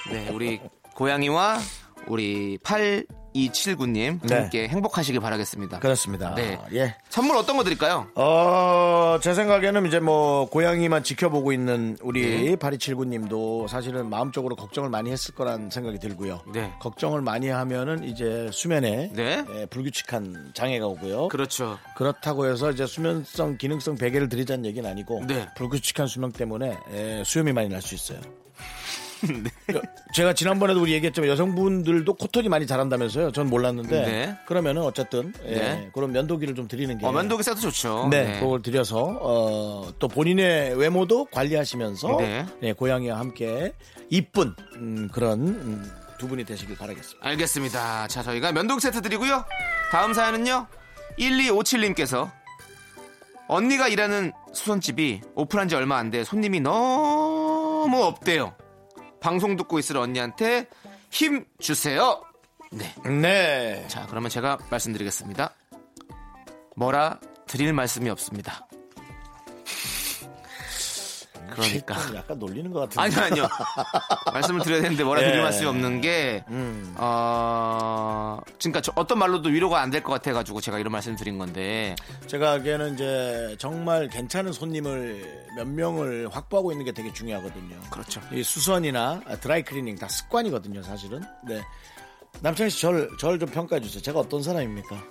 네, 우리 고양이와 우리 8279님 함께 행복하시길 바라겠습니다. 그렇습니다. 네, 예. 선물 어떤 거 드릴까요? 제 생각에는 이제 뭐 고양이만 지켜보고 있는 우리 8279님도 사실은 마음적으로 걱정을 많이 했을 거란 생각이 들고요. 걱정을 많이 하면은 이제 수면에 불규칙한 장애가 오고요. 그렇죠. 그렇다고 해서 이제 수면성 기능성 베개를 드리자는 얘기는 아니고 불규칙한 수면 때문에 수염이 많이 날 수 있어요. 제가 지난번에도 우리 얘기했지만 여성분들도 코털이 많이 자란다면서요. 전 몰랐는데 그러면은 어쨌든 그런 면도기를 좀 드리는 게 면도기 세트 좋죠. 그걸 드려서 또 본인의 외모도 관리하시면서 고양이와 함께 이쁜 그런 두 분이 되시길 바라겠습니다. 알겠습니다. 자 저희가 면도기 세트 드리고요. 다음 사연은요 1257님께서 언니가 일하는 수선집이 오픈한 지 얼마 안 돼 손님이 너무 없대요. 방송 듣고 있을 언니한테 힘 주세요. 자, 그러면 제가 말씀드리겠습니다. 뭐라 드릴 말씀이 없습니다. 그러니까 약간 놀리는 것 같은데. 아니요. 말씀을 드려야 되는데 뭐라 드릴 말씀이 없는 게 그러니까 어떤 말로도 위로가 안 될 것 같아가지고 제가 이런 말씀을 드린 건데 제가 하기에는 이제 정말 괜찮은 손님을 몇 명을 확보하고 있는 게 되게 중요하거든요. 그렇죠. 이 수선이나 드라이클리닝 다 습관이거든요, 사실은. 남창희 씨 저를 좀 평가해 주세요. 제가 어떤 사람입니까?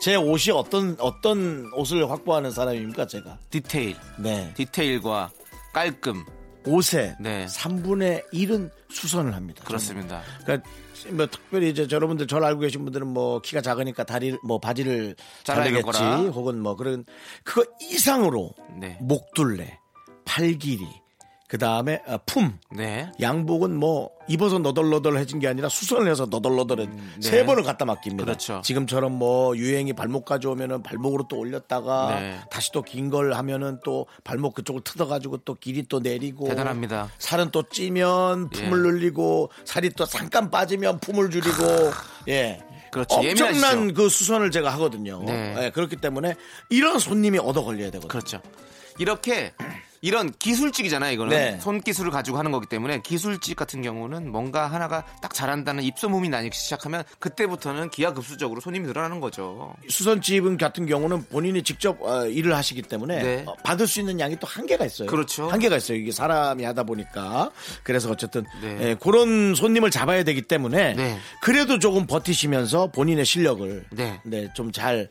제 옷이 어떤 옷을 확보하는 사람입니까, 제가? 디테일. 디테일과 깔끔. 옷에 3분의 1은 수선을 합니다. 그렇습니다. 저는. 그러니까 뭐 특별히 이제 여러분들 저를 알고 계신 분들은 뭐 키가 작으니까 다리 뭐 바지를 자르겠지 혹은 뭐 그런 그거 이상으로 목둘레, 팔길이, 그 다음에 품, 양복은 뭐 입어서 너덜너덜해진 게 아니라 수선을 해서 너덜너덜해 세 번을 갖다 맡깁니다. 그렇죠. 지금처럼 뭐 유행이 발목 가져오면은 발목으로 또 올렸다가 다시 또 긴 걸 하면은 또 발목 그쪽을 뜯어가지고 또 길이 또 내리고 대단합니다. 살은 또 찌면 품을 늘리고 살이 또 잠깐 빠지면 품을 줄이고 그렇죠. 엄청난 예민하시죠. 그 수선을 제가 하거든요. 그렇기 때문에 이런 손님이 얻어 걸려야 되거든요. 그렇죠. 이렇게 이런 기술직이잖아요. 이거는 손기술을 가지고 하는 거기 때문에 기술직 같은 경우는 뭔가 하나가 딱 잘한다는 입소문이 나기 시작하면 그때부터는 기하급수적으로 손님이 늘어나는 거죠. 수선집은 같은 경우는 본인이 직접 일을 하시기 때문에 받을 수 있는 양이 또 한계가 있어요. 그렇죠. 한계가 있어요. 이게 사람이 하다 보니까. 그래서 어쨌든 그런 손님을 잡아야 되기 때문에 그래도 조금 버티시면서 본인의 실력을 좀 잘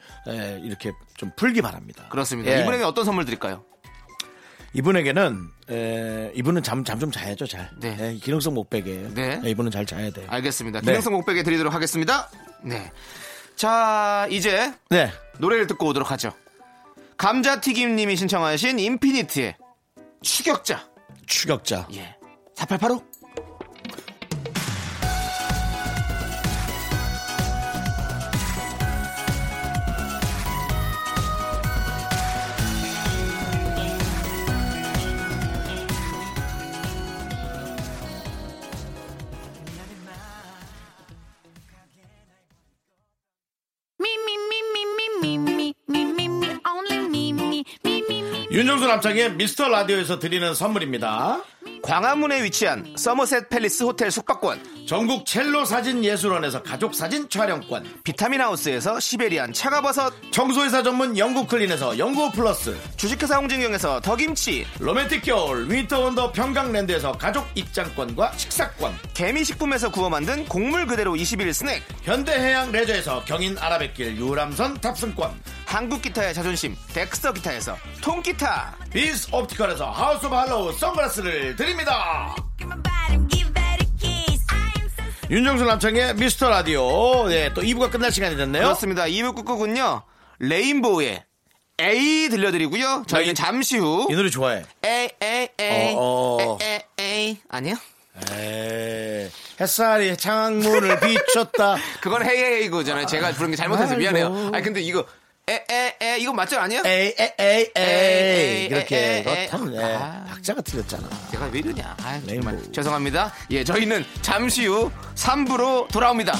이렇게 좀 풀기 바랍니다. 그렇습니다. 이분에게 어떤 선물 드릴까요? 이분에게는 이분은 잠 좀 자야죠. 잘. 기능성 목베개. 이분은 잘 자야 돼요. 알겠습니다. 기능성 목베개 드리도록 하겠습니다. 자 이제 노래를 듣고 오도록 하죠. 감자튀김님이 신청하신 인피니트의 추격자. 예. 4885. 윤정수 남창의 미스터 라디오에서 드리는 선물입니다. 광화문에 위치한 서머셋 팰리스 호텔 숙박권, 전국 첼로 사진 예술원에서 가족 사진 촬영권, 비타민 하우스에서 시베리안 차가버섯, 청소회사 전문 영국 클린에서 영국 플러스, 주식회사 홍진경에서 더김치, 로맨틱 겨울 윈터 원더 평강랜드에서 가족 입장권과 식사권, 개미식품에서 구워 만든 곡물 그대로 21 스낵, 현대해양 레저에서 경인 아라뱃길 유람선 탑승권, 한국 기타의 자존심 덱스터 기타에서 통기타, 비스옵티컬에서 하우스 오브 할로우 선글라스를 드립니다. 윤정수 남창의 미스터 라디오. 네, 또 2부가 끝날 시간이 됐네요. 그렇습니다. 2부 끝곡은요, 레인보우의 에이 들려드리고요, 저희는 잠시 후 이 노래 좋아해. 에이 아니요? 에이, 햇살이 창문을 비췄다. 그건 헤이헤이고잖아요. 제가 부른 게 잘못해서 미안해요. 아니 근데 이거 에에에 이거 맞죠? 아니에요? 에에에 이렇게 그렇다네. 박자가 틀렸잖아. 제가 왜 이러냐. 정말 죄송합니다. 예, 저희는 잠시 후 3부로 돌아옵니다.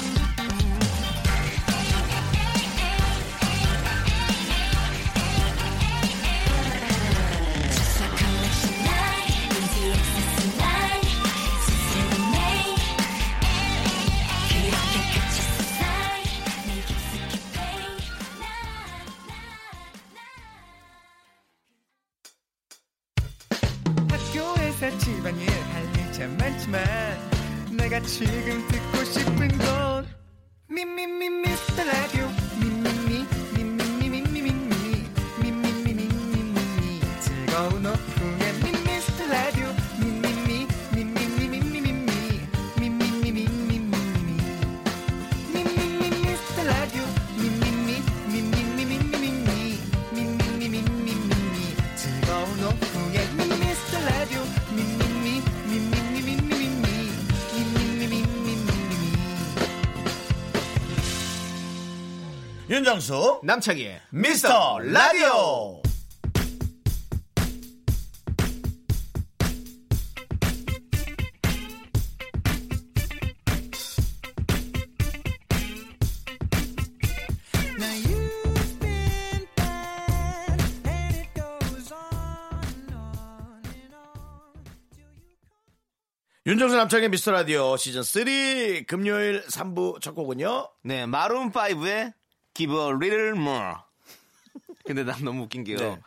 집안일 할 일 참 많지만 내가 지금 듣고 싶은 건 미미미 미스터 라디오 미미미 미미미 미미미 미미미 미미미 즐거운 오픈에 미스터 라디오 미미미 미미미 미미미 미미미 미미미 미미미 미스터 라디오 미미미 미미미 미미미 미미미 미미미 즐거운 오픈에 미스터 라디오 윤정수 남창희의 미스터 라디오. 윤정수 남창의 미스터 라디오 시즌 3 금요일 3부 첫 곡은요, 네, 마룬5의 Give a little more. 근데 난 너무 웃긴 게요. 네.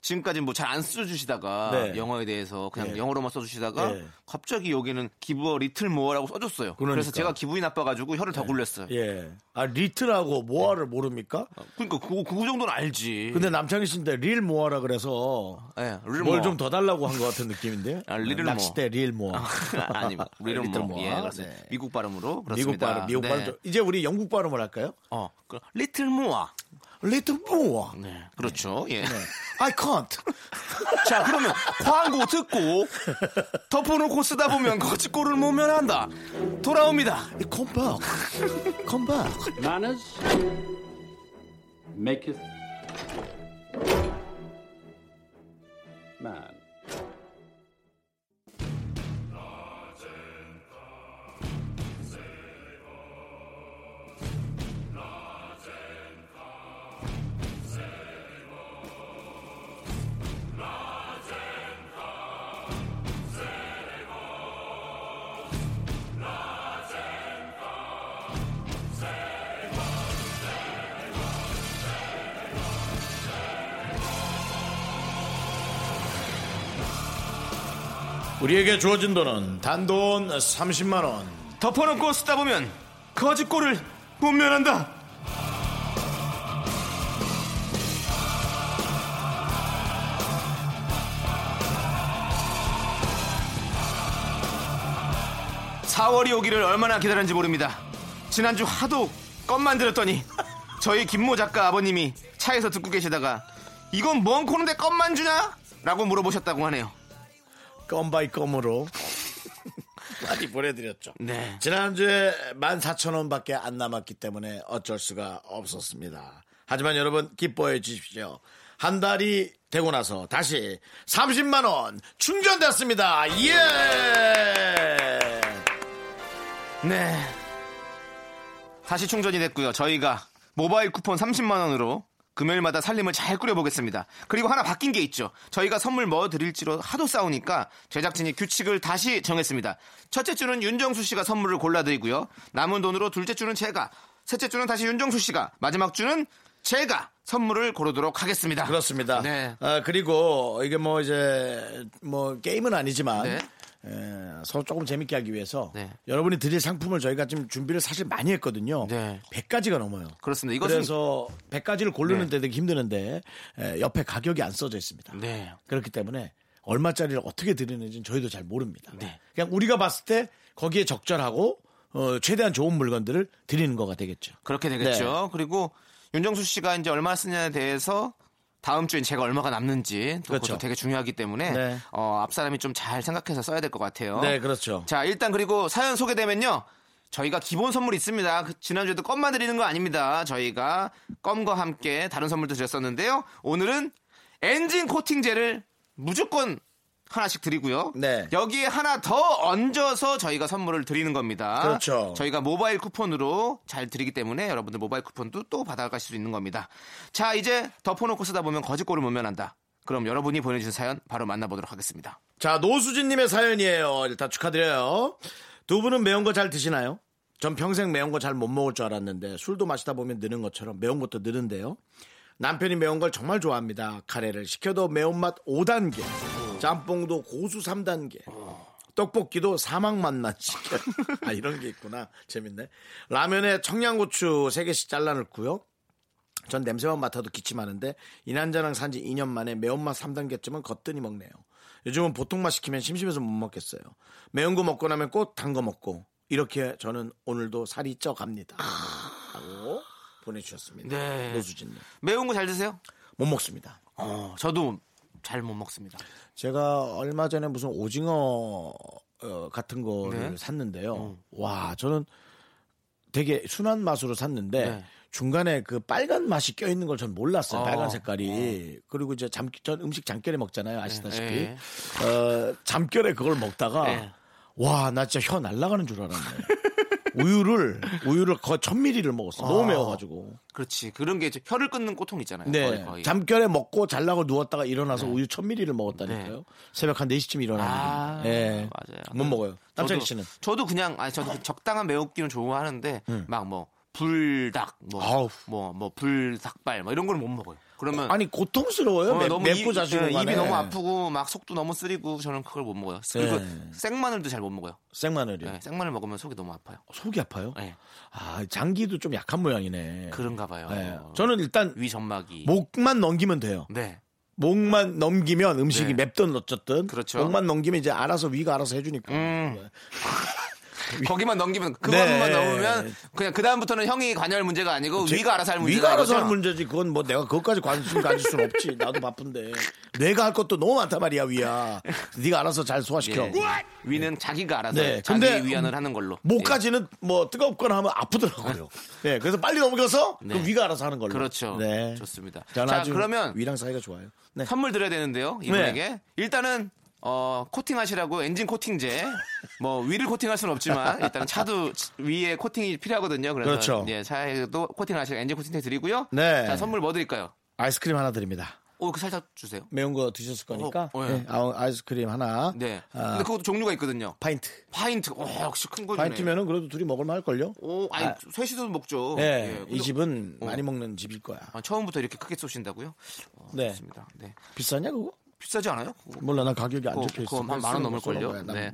지금까지 뭐 잘 안 써주시다가, 네, 영어에 대해서 그냥, 네, 영어로만 써주시다가, 네, 갑자기 여기는 Give a little more라고 써줬어요. 그러니까. 그래서 제가 기분이 나빠가지고 혀를, 네, 더 굴렸어요. 예. 아, little하고 more를, 네, 모릅니까? 그러니까 그 정도는 알지. 근데 남창희 씨인데 little more라 그래서, 네, 뭘 좀 더 달라고 한 것 같은 느낌인데? 아, little more. 낚싯대 little more. 아니, little more. 예, 그렇습니다. 네. 미국 발음으로. 그렇습니다. 미국 발음. 이제 우리 영국 발음을 할까요? Little more. Little more. 네, 그렇죠. 네. 예. 네. I can't. 자, 그러면 광고 듣고 덮어놓고 쓰다 보면 거치 꼴을 못 면한다. 돌아옵니다. Come back. Come back. Manners maketh man. 우리에게 주어진 돈은 단돈 30만원. 덮어놓고 쓰다보면 거짓골을 못 면한다. (laughs) 4월이 오기를 얼마나 기다렸는지 모릅니다. 지난주 하도 껌만 들었더니 저희 김모 작가 아버님이 차에서 듣고 계시다가 이건 뭔 코는데 껌만 주냐? 라고 물어보셨다고 하네요. 껌 바이 껌으로 많이 보내드렸죠. 네. 지난주에 14,000원밖에 안 남았기 때문에 어쩔 수가 없었습니다. 하지만 여러분 기뻐해 주십시오. 한 달이 되고 나서 다시 30만원 충전됐습니다. 예. 네, 다시 충전이 됐고요. 저희가 모바일 쿠폰 30만원으로 금요일마다 살림을 잘 꾸려보겠습니다. 그리고 하나 바뀐 게 있죠. 저희가 선물 뭐 드릴지로 하도 싸우니까 제작진이 규칙을 다시 정했습니다. 첫째 주는 윤정수 씨가 선물을 골라드리고요. 남은 돈으로 둘째 주는 제가, 셋째 주는 다시 윤정수 씨가, 마지막 주는 제가 선물을 고르도록 하겠습니다. 그렇습니다. 네. 그리고 이게 뭐 이제 뭐 게임은 아니지만 네. 서로 조금 재밌게 하기 위해서 네. 여러분이 드릴 상품을 저희가 지금 준비를 사실 많이 했거든요. 네. 100가지가 넘어요. 그렇습니다. 이것은... 그래서 100가지를 고르는데 네. 되게 힘드는데 옆에 가격이 안 써져 있습니다. 네. 그렇기 때문에 얼마짜리를 어떻게 드리는지는 저희도 잘 모릅니다. 네. 그냥 우리가 봤을 때 거기에 적절하고 최대한 좋은 물건들을 드리는 거가 되겠죠. 그렇게 되겠죠. 네. 그리고 윤정수 씨가 이제 얼마 쓰냐에 대해서 다음 주엔 제가 얼마가 남는지 또 그렇죠. 그것도 되게 중요하기 때문에 네. 앞사람이 좀 잘 생각해서 써야 될 것 같아요. 네, 그렇죠. 자, 일단 그리고 사연 소개되면요. 저희가 기본 선물이 있습니다. 지난주에도 껌만 드리는 거 아닙니다. 저희가 껌과 함께 다른 선물도 드렸었는데요. 오늘은 엔진 코팅제를 무조건 하나씩 드리고요. 네. 여기에 하나 더 얹어서 저희가 선물을 드리는 겁니다. 그렇죠. 저희가 모바일 쿠폰으로 잘 드리기 때문에 여러분들 모바일 쿠폰도 또 받아가실 수 있는 겁니다. 자, 이제 덮어놓고 쓰다 보면 거짓골을 못 면한다. 그럼 여러분이 보내주신 사연 바로 만나보도록 하겠습니다. 자, 노수진님의 사연이에요. 일단 축하드려요. 두 분은 매운 거 잘 드시나요? 전 평생 매운 거 잘 못 먹을 줄 알았는데 술도 마시다 보면 느는 것처럼 매운 것도 느는데요. 남편이 매운 걸 정말 좋아합니다. 카레를 시켜도 매운맛 5단계, 짬뽕도 고수 3단계, 떡볶이도 사막맛만 시켜. 아, 이런 게 있구나. 재밌네. 라면에 청양고추 3개씩 잘라 넣고요. 전 냄새만 맡아도 기침하는데 이 남자랑 산지 2년 만에 매운맛 3단계쯤은 거뜬히 먹네요. 요즘은 보통맛 시키면 심심해서 못 먹겠어요. 매운 거 먹고 나면 꼭 단 거 먹고, 이렇게 저는 오늘도 살이 쪄갑니다. 하고 보내주셨습니다. 네. 노수진님, 매운 거 잘 드세요? 못 먹습니다. 저도 잘 못 먹습니다. 제가 얼마 전에 무슨 오징어 같은 거를 네. 샀는데요. 와, 저는 되게 순한 맛으로 샀는데 네. 중간에 그 빨간 맛이 껴있는 걸 전 몰랐어요. 빨간 색깔이. 그리고 이제 전 음식 잠결에 먹잖아요. 아시다시피. 네. 잠결에 그걸 먹다가 네. 와, 나 진짜 혀 날아가는 줄 알았네. 우유를 거의 1000ml를 먹었어. 너무 매워가지고. 그렇지. 그런 게 이제 혀를 끊는 고통 있잖아요. 네. 거의. 잠결에 먹고 잘라고 누웠다가 일어나서 네. 우유 1000ml를 먹었다니까요. 네. 새벽 한 4시쯤 일어나는. 네. 맞아요. 못 먹어요. 남창희 씨는? 저도 그냥 저도 적당한 매운기는 좋아하는데 막 뭐 불닭, 뭐 불닭발 뭐 이런 걸 못 먹어요. 그러면 아니 고통스러워요. 너무 맵고 자시고 입이 너무 아프고 막 속도 너무 쓰리고 저는 그걸 못 먹어요. 그리고 네. 생마늘도 잘 못 먹어요. 생마늘이요? 네, 생마늘 먹으면 속이 너무 아파요. 속이 아파요? 네. 아, 장기도 좀 약한 모양이네. 그런가 봐요. 네. 저는 일단 위 점막이 목만 넘기면 돼요. 네. 목만 넘기면 음식이 네. 맵든 어쨌든 그렇죠. 목만 넘기면 이제 알아서 위가 알아서 해주니까. 거기만 넘기면 그것만 네. 넘으면 그냥 그 다음부터는 형이 관여할 문제가 아니고 위가 알아서 할 문제지. 위가 알아서 할 문제지. 그건 뭐 내가 그것까지 관심 가질 수는 없지. 나도 바쁜데 내가 할 것도 너무 많단 말이야. 위야 네가 알아서 잘 소화시켜. 네. 위는 네. 자기가 알아서 네. 자기 위안을 하는 걸로. 목까지는 네. 뭐 뜨겁거나 하면 아프더라고요. 네, 그래서 빨리 넘겨서 네. 그 위가 알아서 하는 걸로. 그렇죠. 네, 좋습니다. 자, 그러면 위랑 사이가 좋아요. 네. 선물 드려야 되는데요. 이분에게 네. 일단은. 코팅하시라고 엔진 코팅제 뭐 위를 코팅할 수는 없지만 일단은 차도 위에 코팅이 필요하거든요. 그래서 그렇죠. 예, 차에도 코팅하시라고 엔진 코팅제 드리고요. 네. 자, 선물 뭐 드릴까요? 아이스크림 하나 드립니다. 그 살짝 주세요. 매운 거 드셨을 거니까. 네. 아이스크림 하나. 네. 근데 그것도 종류가 있거든요. 파인트. 역시 큰 거네. 파인트면은 그래도 둘이 먹을만 할걸요? 셋이도 먹죠. 네. 예. 이 집은 많이 먹는 집일 거야. 처음부터 이렇게 크게 쏘신다고요? 네. 좋습니다. 네. 비싸냐 그거? 비싸지 않아요? 몰라, 난 가격이 안 적혀있어. 한 10,000원 넘을걸요? 네.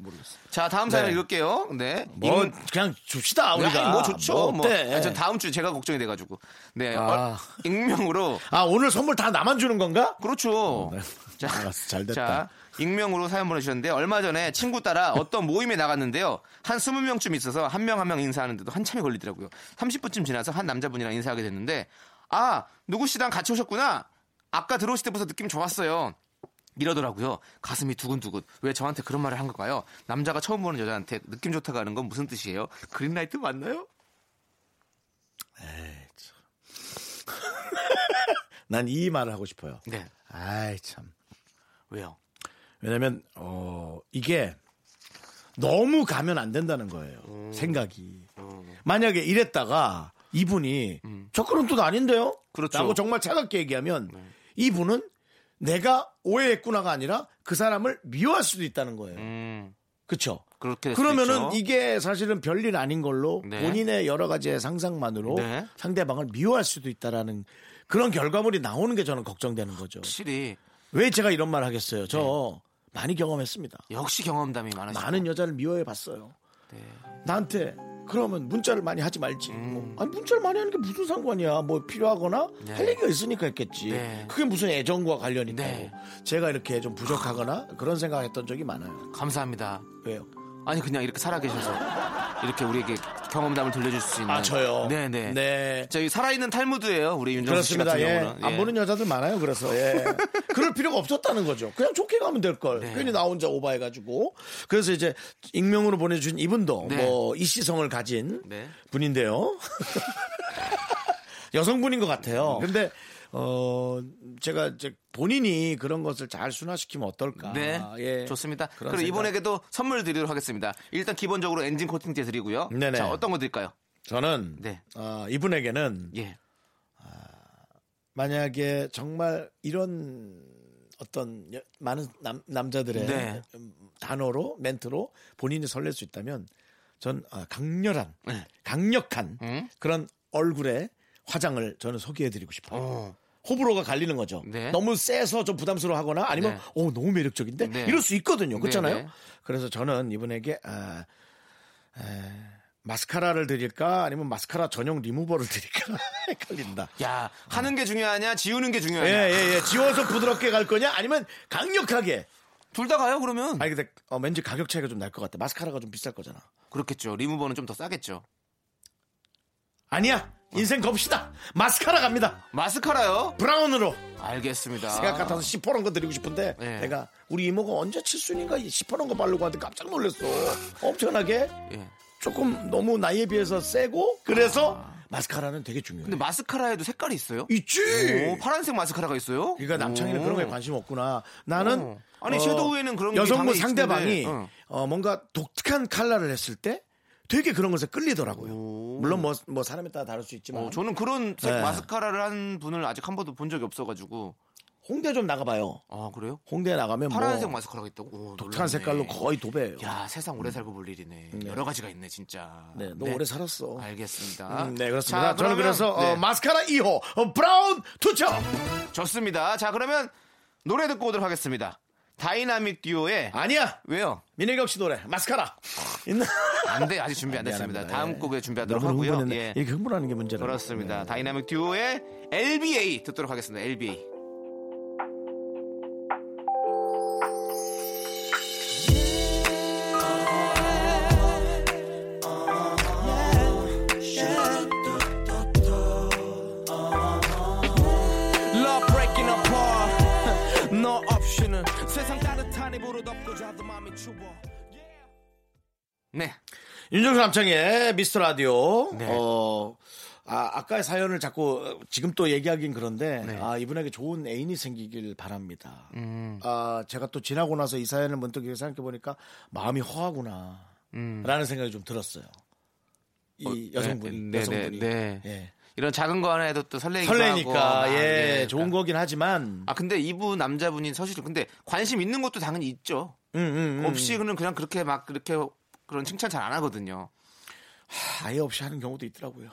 자, 다음 사연 네. 읽을게요. 네. 뭐, 그냥 줍시다, 우리가. 뭐 좋죠. 뭐. 전 다음 주 제가 걱정이 돼가지고. 네. 익명으로. 오늘 선물 다 나만 주는 건가? 그렇죠. 네. 자, 알았어, 잘 됐다. 자, 익명으로 사연 보내주셨는데, 얼마 전에 친구 따라 어떤 모임에 나갔는데요. 한 20명쯤 있어서 한 명 인사하는데도 한참이 걸리더라고요. 30분쯤 지나서 한 남자분이랑 인사하게 됐는데, 누구씨랑 같이 오셨구나? 아까 들어오실 때부터 느낌 좋았어요. 이러더라고요. 가슴이 두근두근. 왜 저한테 그런 말을 한 걸까요? 남자가 처음 보는 여자한테 느낌 좋다고 하는 건 무슨 뜻이에요? 그린라이트 맞나요? 에이 참. 난 이 말을 하고 싶어요. 네. 아이 참. 왜요? 왜냐면 이게 너무 가면 안 된다는 거예요. 생각이. 만약에 이랬다가 이분이 저 그런 뜻 아닌데요? 그렇죠. 라고 정말 차갑게 얘기하면 이분은 내가 오해했구나가 아니라 그 사람을 미워할 수도 있다는 거예요. 그렇죠? 그러면은 이게 사실은 별일 아닌 걸로 네. 본인의 여러 가지의 상상만으로 네. 상대방을 미워할 수도 있다라는 그런 결과물이 나오는 게 저는 걱정되는 거죠. 확실히. 왜 제가 이런 말 하겠어요? 저 네. 많이 경험했습니다. 역시 경험담이 많으시죠. 많은 여자를 미워해봤어요. 네. 나한테 그러면 문자를 많이 하지 말지. 아니 문자를 많이 하는 게 무슨 상관이야. 뭐 필요하거나 네. 할 얘기가 있으니까 했겠지. 네. 그게 무슨 애정과 관련이 있다고. 네. 제가 이렇게 좀 부족하거나 그런 생각했던 적이 많아요. 감사합니다. 왜요? 아니 그냥 이렇게 살아계셔서 이렇게 우리에게 경험담을 들려줄 수 있는. 아 저요? 네네. 네. 저희 살아있는 탈무드예요. 우리 윤정수 씨 같은 예. 경우는. 예. 안 보는 여자들 많아요. 그래서 예. 그럴 필요가 없었다는 거죠. 그냥 좋게 가면 될 걸. 네. 괜히 나 혼자 오바해가지고. 그래서 이제 익명으로 보내주신 이분도 네. 뭐 이씨성을 가진 네. 분인데요. 여성분인 것 같아요. 근데 제가 이제 본인이 그런 것을 잘 순화시키면 어떨까. 네. 아, 예. 좋습니다. 그리고 생각. 이분에게도 선물 드리도록 하겠습니다. 일단 기본적으로 엔진 코팅제 드리고요. 네네. 자, 어떤 거 드릴까요? 저는 네. 이분에게는 예. 만약에 정말 이런 어떤 많은 남자들의 네. 단어로 멘트로 본인이 설렐 수 있다면 전 강렬한, 네. 강력한 그런 얼굴의 화장을 저는 소개해드리고 싶어요. 호불호가 갈리는 거죠. 네. 너무 세서 좀 부담스러워하거나 아니면 네. 너무 매력적인데 네. 이럴 수 있거든요. 그렇잖아요. 네. 그래서 저는 이분에게 마스카라를 드릴까 아니면 마스카라 전용 리무버를 드릴까 헷갈린다. 야 하는 게 중요하냐 지우는 게 중요하냐. 예. 지워서 부드럽게 갈 거냐 아니면 강력하게. 둘 다 가요 그러면. 아니 근데 왠지 가격 차이가 좀 날 것 같아. 마스카라가 좀 비쌀 거잖아. 그렇겠죠. 리무버는 좀 더 싸겠죠. 아니야. 인생 겁시다. 마스카라 갑니다. 마스카라요? 브라운으로. 알겠습니다. 생각 같아서 시퍼런 거 드리고 싶은데 네. 내가 우리 이모가 언제 칠순인가 시퍼런 거 바르고 하는데 깜짝 놀랐어. 엄청나게 네. 조금 너무 나이에 비해서 세고 그래서 마스카라는 되게 중요해요. 근데 마스카라에도 색깔이 있어요? 있지. 오, 파란색 마스카라가 있어요? 그러니까 남창이는 그런 거에 관심 없구나. 나는 아니 섀도우에는 그런 여성분 상대방이 뭔가 독특한 컬러를 했을 때 되게 그런 것에 끌리더라고요. 물론 뭐 사람에 따라 다를 수 있지만 저는 그런 색 네. 마스카라를 한 분을 아직 한 번도 본 적이 없어가지고 홍대 좀 나가봐요. 아 그래요? 홍대에 나가면 파란색 마스카라가 있다고. 오, 독특한 놀랐네. 색깔로 거의 도배예요. 야 세상 오래 살고 볼 일이네. 여러 가지가 있네 진짜. 네, 너 네. 오래 살았어. 알겠습니다. 네 그렇습니다. 자, 저는 그래서 네. 마스카라 2호 브라운 투척. 좋습니다. 자 그러면 노래 듣고 오도록 하겠습니다. 다이나믹 듀오의 아니야. 왜요? 민혜경 씨 노래 마스카라. 안돼 아직 준비 안 됐습니다. 다음 곡에 준비하도록 하고요. 예. 이렇게 흥분하는 게 문제라. 그렇습니다. 네. 다이나믹 듀오의 LBA 듣도록 하겠습니다. LBA. 네. 윤정수 남창의 미스터 라디오. 네. 아까의 사연을 자꾸 지금 또 얘기하긴 그런데 네. 이분에게 좋은 애인이 생기길 바랍니다. 제가 또 지나고 나서 이 사연을 문득 생각해 보니까 마음이 허하구나. 라는 생각이 좀 들었어요. 이 여성분이. 네. 예. 이런 작은 거 하나에도 또 설레니까 하고. 예, 좋은 그러니까. 거긴 하지만 근데 이분 남자분이 사실 근데 관심 있는 것도 당연히 있죠. 없이 그냥 그렇게 막 그렇게 그런 칭찬 잘 안 하거든요. 아예 없이 하는 경우도 있더라고요.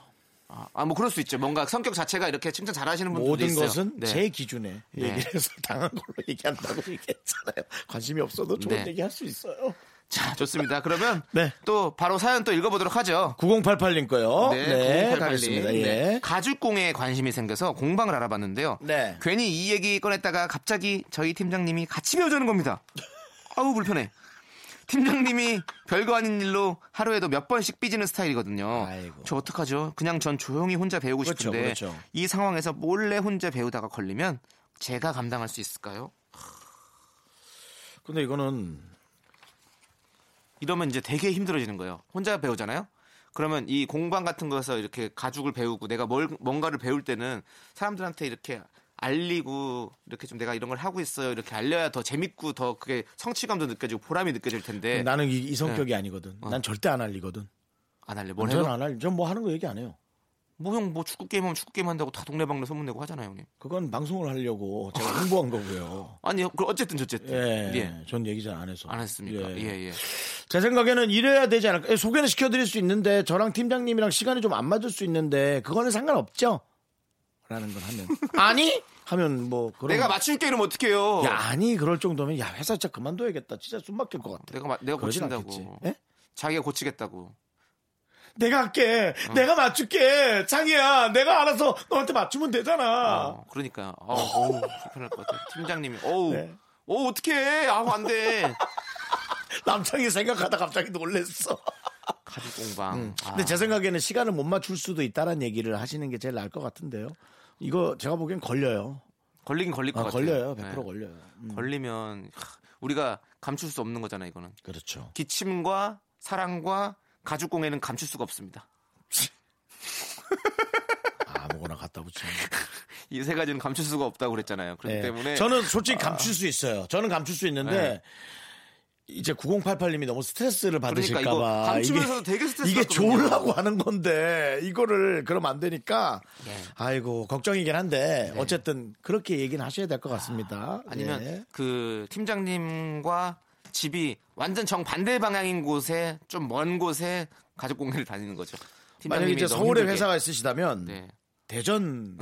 뭐 그럴 수 있죠. 뭔가 성격 자체가 이렇게 칭찬 잘 하시는 분들도 모든 있어요. 모든 것은 네. 제 기준에 네. 얘기를 해서 당한 걸로 얘기한다고 얘기했잖아요. 관심이 없어도 좋은 네. 얘기 할 수 있어요. 자, 좋습니다. 그러면 네. 또 바로 사연 또 읽어보도록 하죠. 9088님 거요. 네, 9088님. 네, 예. 가죽공에 관심이 생겨서 공방을 알아봤는데요. 네. 괜히 이 얘기 꺼냈다가 갑자기 저희 팀장님이 같이 배우자는 겁니다. 아우 불편해. 팀장님이 별거 아닌 일로 하루에도 몇 번씩 삐지는 스타일이거든요. 아이고. 저 어떡하죠? 그냥 전 조용히 혼자 배우고 싶은데 그렇죠. 이 상황에서 몰래 혼자 배우다가 걸리면 제가 감당할 수 있을까요? 근데 이거는 이러면 이제 되게 힘들어지는 거예요. 혼자 배우잖아요. 그러면 이 공방 같은 거에서 이렇게 가죽을 배우고 내가 뭔가를 배울 때는 사람들한테 이렇게 알리고 이렇게 좀 내가 이런 걸 하고 있어요. 이렇게 알려야 더 재밌고 더 그게 성취감도 느껴지고 보람이 느껴질 텐데. 나는 이 성격이 네. 아니거든. 난 절대 안 알리거든. 안 알려. 뭘 해요? 전 뭐 하는 거 얘기 안 해요. 뭐 형 뭐 축구 게임하면 축구 게임 한다고 다 동네방네 소문내고 하잖아요, 형님. 그건 방송을 하려고 제가 홍보한 거고요. 아니요, 어쨌든. 예, 예, 전 얘기 잘 안 해서. 안 했습니까? 예. 제 생각에는 이래야 되지 않을까. 소개는 시켜드릴 수 있는데 저랑 팀장님이랑 시간이 좀 안 맞을 수 있는데 그거는 상관없죠. 라는 걸 하면 아니 하면 뭐 그런 내가 맞출게 이러면 어떡해요. 야 아니 그럴 정도면 야 회사 진짜 그만둬야겠다. 진짜 숨 막힐 것 같아. 내가 고친다고. 예? 자기가 고치겠다고. 내가 할게. 내가 맞출게. 장이야. 내가 알아서 너한테 맞추면 되잖아. 그러니까. 어우, 불편할 것 같아. 팀장님이. 어우. 네. 어떡해. 아우, 안 돼. 남창이 생각하다 갑자기 놀랬어. 가죽 공방. 근데 제 생각에는 시간을 못 맞출 수도 있다는 얘기를 하시는 게 제일 나을 것 같은데요. 이거 제가 보기엔 걸려요. 걸리긴 걸릴 것 같아요. 걸려요. 100% 네. 걸려요. 걸리면 우리가 감출 수 없는 거잖아요. 이거는. 그렇죠. 기침과 사랑과 가죽공예는 감출 수가 없습니다. 아무거나 갖다 붙이는 이 세 가지는 감출 수가 없다고 그랬잖아요. 그렇기 네. 때문에 저는 솔직히 감출 수 있어요. 저는 감출 수 있는데 네. 이제 9088님이 너무 스트레스를 받으실까 봐. 감추면서도 되게 스트레스 이게 좋으려고 하는 건데 이거를 그럼 안 되니까 네. 아이고 걱정이긴 한데 네. 어쨌든 그렇게 얘기는 하셔야 될 것 같습니다. 아니면 네. 그 팀장님과 집이 완전 정반대 방향인 곳에 좀 먼 곳에 가족 공예를 다니는 거죠. 만약에 이제 서울에 힘들게. 회사가 있으시다면 네. 대전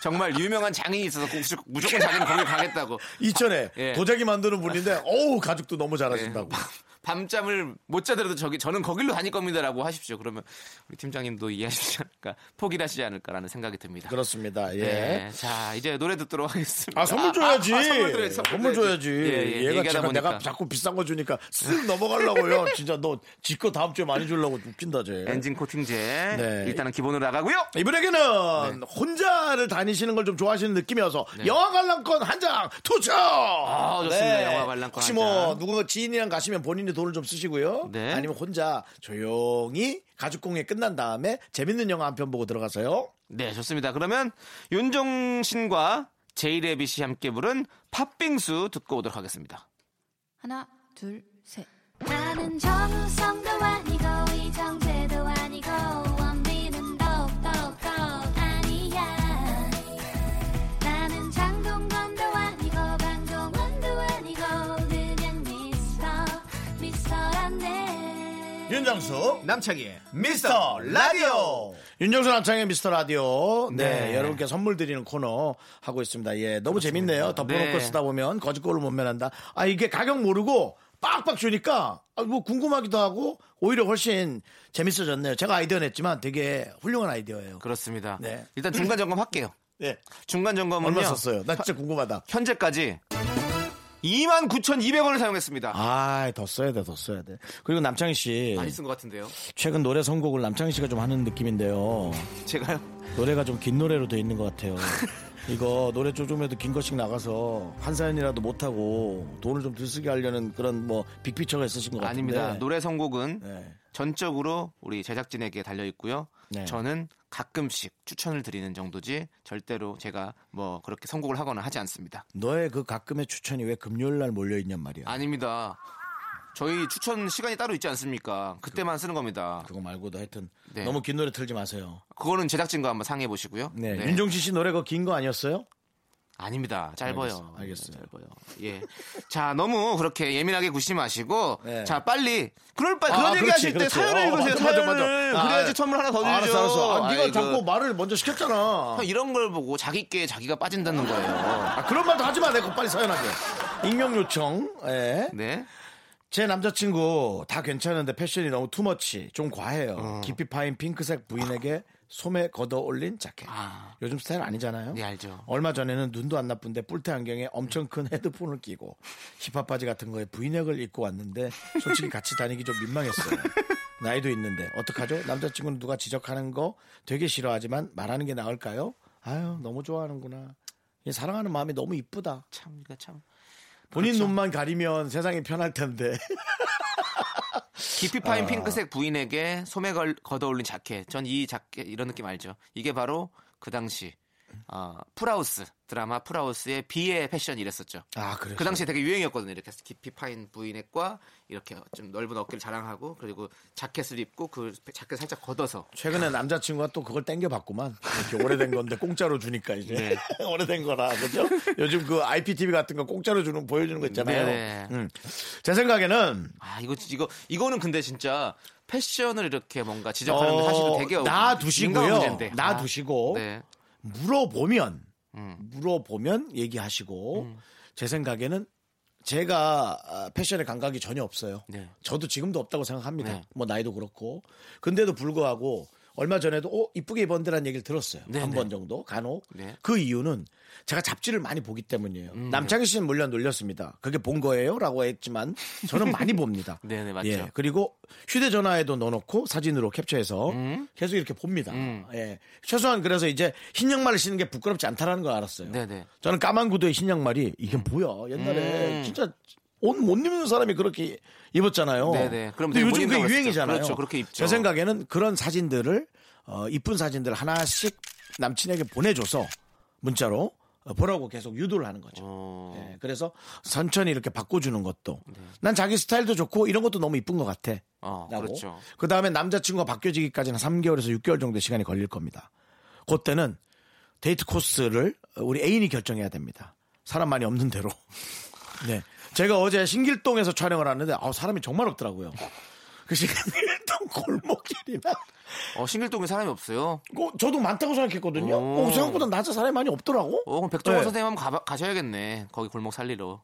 정말 유명한 장인이 있어서 무조건 자기는 거기 가겠다고. 이천에 예. 도자기 만드는 분인데 어우 가죽도 너무 잘하신다고. 네. 밤잠을 못 자더라도 저는 거길로 다닐 겁니다라고 하십시오. 그러면 우리 팀장님도 이해하시지 않을까, 포기하시지 않을까라는 생각이 듭니다. 그렇습니다. 예. 네. 자 이제 노래 듣도록 하겠습니다. 선물 줘야지. 선물 줘야지. 예. 얘가 내가 자꾸 비싼 거 주니까 쓱 넘어가려고요. 진짜 너 지껏 다음 주에 많이 주려고 웃긴다 쟤. 엔진 코팅제. 네. 일단은 기본으로 나가고요. 이분에게는 네. 혼자를 다니시는 걸 좀 좋아하시는 느낌이어서 네. 영화 관람권 한 장 투척. 아 좋습니다. 네. 영화 관람권. 혹시 뭐 누군가 지인이랑 가시면 본인이 돈을 좀 쓰시고요. 네. 아니면 혼자 조용히 가죽공예 끝난 다음에 재밌는 영화 한 편 보고 들어가세요. 네, 좋습니다. 그러면 윤종신과 제이레빗이 함께 부른 팥빙수 듣고 오도록 하겠습니다. 하나, 둘, 셋. 나는 정우성도 아니고 이정재도 아니고 원빈은 더욱더 아니야. 나는 장동건도 아니고 방종원도 아니고 그냥 미스터란데. 윤정수 남창희의 미스터 라디오. 윤정수 남창의 미스터 라디오. 네. 여러분께 선물 드리는 코너 하고 있습니다. 예. 너무 그렇습니다. 재밌네요. 덮어놓고 네. 쓰다 보면 거짓골을 못 면한다. 아, 이게 가격 모르고 빡빡 주니까 뭐 궁금하기도 하고 오히려 훨씬 재밌어졌네요. 제가 아이디어 냈지만 되게 훌륭한 아이디어예요. 그렇습니다. 네. 일단 중간 점검 할게요. 네. 중간 점검은요. 얼마 썼어요? 나 진짜 궁금하다. 현재까지 29,200원을 사용했습니다. 아, 더 써야 돼. 그리고 남창희 씨. 많이 쓴 것 같은데요. 최근 노래 선곡을 남창희 씨가 좀 하는 느낌인데요. 제가요? 노래가 좀 긴 노래로 돼 있는 것 같아요. 이거 노래 조금이라도 긴 것씩 나가서 한 사연이라도 못하고 돈을 좀 들쓰게 하려는 그런 뭐 빅피처가 있으신 것 같은데. 아닙니다. 노래 선곡은 네. 전적으로 우리 제작진에게 달려있고요. 네. 저는 가끔씩 추천을 드리는 정도지 절대로 제가 뭐 그렇게 선곡을 하거나 하지 않습니다. 너의 그 가끔의 추천이 왜 금요일날 몰려있냔 말이야. 아닙니다. 저희 추천 시간이 따로 있지 않습니까? 그때만 쓰는 겁니다. 그거 말고도 하여튼 네. 너무 긴 노래 틀지 마세요. 그거는 제작진과 한번 상의해 보시고요. 네. 네. 윤종신 씨 노래가 긴 거 아니었어요? 아닙니다. 짧아요. 알겠어요. 짧아요. 예. 자, 너무 그렇게 예민하게 구시지 마시고. 네. 자, 빨리. 그런 얘기 하실 때 사연을 읽으세요. 사연을. 그래야지 선물 하나 더 드리죠. 알았어. 아, 네가 자꾸 말을 먼저 시켰잖아. 이런 걸 보고 자기 께 자기가 빠진다는 거예요. 아, 그런 말도 하지 마. 내가 빨리 사연하게. 익명 요청. 예. 네. 제 남자친구 다 괜찮은데 패션이 너무 투머치. 좀 과해요. 깊이 파인 핑크색 부인에게 소매 걷어올린 자켓. 요즘 스타일 아니잖아요. 네, 알죠. 얼마 전에는 눈도 안 나쁜데 뿔테 안경에 엄청 큰 헤드폰을 끼고 힙합 바지 같은 거에 브이넥을 입고 왔는데 솔직히 같이 다니기 좀 민망했어요. 나이도 있는데 어떡하죠? 남자친구는 누가 지적하는 거 되게 싫어하지만 말하는 게 나을까요? 아유 너무 좋아하는구나. 사랑하는 마음이 너무 이쁘다. 참, 그러니까 참. 본인 그렇죠. 눈만 가리면 세상이 편할 텐데. 깊이 파인 핑크색 부인에게 소매 걷어올린 자켓. 전 이 자켓 이런 느낌 알죠? 이게 바로 그 당시 풀하우스 드라마 풀하우스의 비의 패션이 이랬었죠. 아, 그래요? 그 당시에 되게 유행이었거든요. 이렇게 깊이 파인 부인액과 이렇게 좀 넓은 어깨를 자랑하고 그리고 자켓을 입고 그 자켓 살짝 걷어서. 최근에 남자친구가 또 그걸 땡겨봤구만. 이렇게 오래된 건데 공짜로 주니까 이제 네. 오래된 거라 그죠? 요즘 그 IPTV 같은 거 공짜로 주는 보여주는 거 있잖아요. 네. 제 생각에는 이거는 근데 진짜. 패션을 이렇게 뭔가 지적하는 게 사실은 되게 놔두시고요. 놔두시고 네. 물어보면 얘기하시고 제 생각에는 제가 패션의 감각이 전혀 없어요. 네. 저도 지금도 없다고 생각합니다. 네. 뭐 나이도 그렇고. 근데도 불구하고 얼마 전에도 이쁘게 입었더라는 얘기를 들었어요. 네, 한 번 정도 간혹. 네. 그 이유는 제가 잡지를 많이 보기 때문이에요. 남창희 씨는 물론 놀렸습니다. 그게 본 거예요? 라고 했지만 저는 많이 봅니다. 네네 맞죠. 예, 그리고 휴대전화에도 넣어놓고 사진으로 캡처해서 계속 이렇게 봅니다. 예, 최소한 그래서 이제 흰 양말을 신는 게 부끄럽지 않다라는 걸 알았어요. 네네. 저는 까만 구두에 흰 양말이 이게 뭐야? 옛날에 진짜... 옷 못 입는 사람이 그렇게 입었잖아요. 네네. 근데 요즘 그게 유행이잖아요. 그렇죠. 그렇게 입죠. 제 생각에는 그런 사진들을 이쁜 사진들 하나씩 남친에게 보내줘서 문자로 보라고 계속 유도를 하는 거죠. 네, 그래서 천천히 이렇게 바꿔주는 것도 네. 난 자기 스타일도 좋고 이런 것도 너무 이쁜 것 같아. 그렇죠. 그 다음에 남자친구가 바뀌어지기까지는 3개월에서 6개월 정도의 시간이 걸릴 겁니다. 그때는 데이트 코스를 우리 애인이 결정해야 됩니다. 사람 많이 없는 대로. 네. 제가 어제 신길동에서 촬영을 하는데 사람이 정말 없더라고요. 그 신길동 골목길이나 신길동에 사람이 없어요. 저도 많다고 생각했거든요. 생각보다 낮에 사람이 많이 없더라고. 그럼 백종원 네. 선생님 한번 가셔야겠네. 거기 골목 살리러.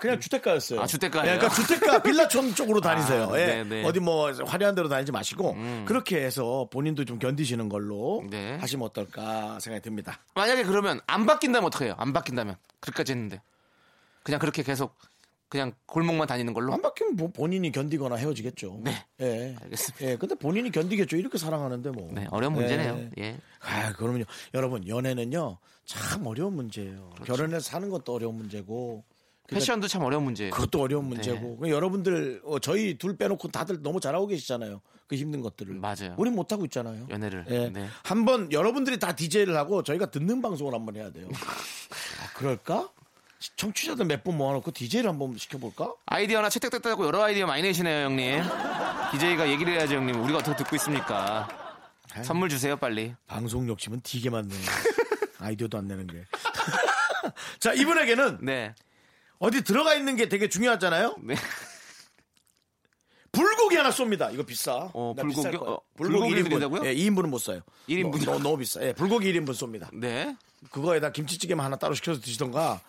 그냥 주택가였어요. 주택가예요. 네, 그러니까 주택가 빌라촌 쪽으로 다니세요. 예. 어디 뭐 화려한 데로 다니지 마시고 그렇게 해서 본인도 좀 견디시는 걸로 네. 하시면 어떨까 생각이 듭니다. 만약에 그러면 안 바뀐다면 어떡해요? 안 바뀐다면 그렇게까지 했는데. 그냥 그렇게 계속 그냥 골목만 다니는 걸로. 안 바뀌면 뭐 본인이 견디거나 헤어지겠죠. 네. 예. 알겠습니다. 예. 근데 본인이 견디겠죠. 이렇게 사랑하는데 뭐. 네. 어려운 문제네요. 예. 그러면요. 여러분, 연애는요. 참 어려운 문제예요. 그렇죠. 결혼해서 사는 것도 어려운 문제고. 그러니까 패션도 참 어려운 문제예요. 그것도 어려운 문제고. 네. 여러분들 저희 둘 빼놓고 다들 너무 잘하고 계시잖아요. 그 힘든 것들을. 맞아요. 우린 못하고 있잖아요. 연애를. 예. 네. 한번 여러분들이 다 DJ를 하고 저희가 듣는 방송을 한번 해야 돼요. 그럴까? 청취자들 몇 분 모아놓고 DJ를 한번 시켜볼까? 아이디어 하나 채택됐다고 여러 아이디어 많이 내시네요, 형님. DJ가 얘기를 해야지, 형님. 우리가 어떻게 듣고 있습니까? 에이, 선물 주세요, 빨리. 방송 욕심은 되게 많네. 아이디어도 안 내는 게. 자, 이분에게는 네. 어디 들어가 있는 게 되게 중요하잖아요. 네. 불고기 하나 쏩니다. 이거 비싸. 불고기 1인분. 예, 2인분은 못 사요. 1인분 너무 비싸. 예, 불고기 1인분 쏩니다. 네. 그거에다 김치찌개만 하나 따로 시켜서 드시던가.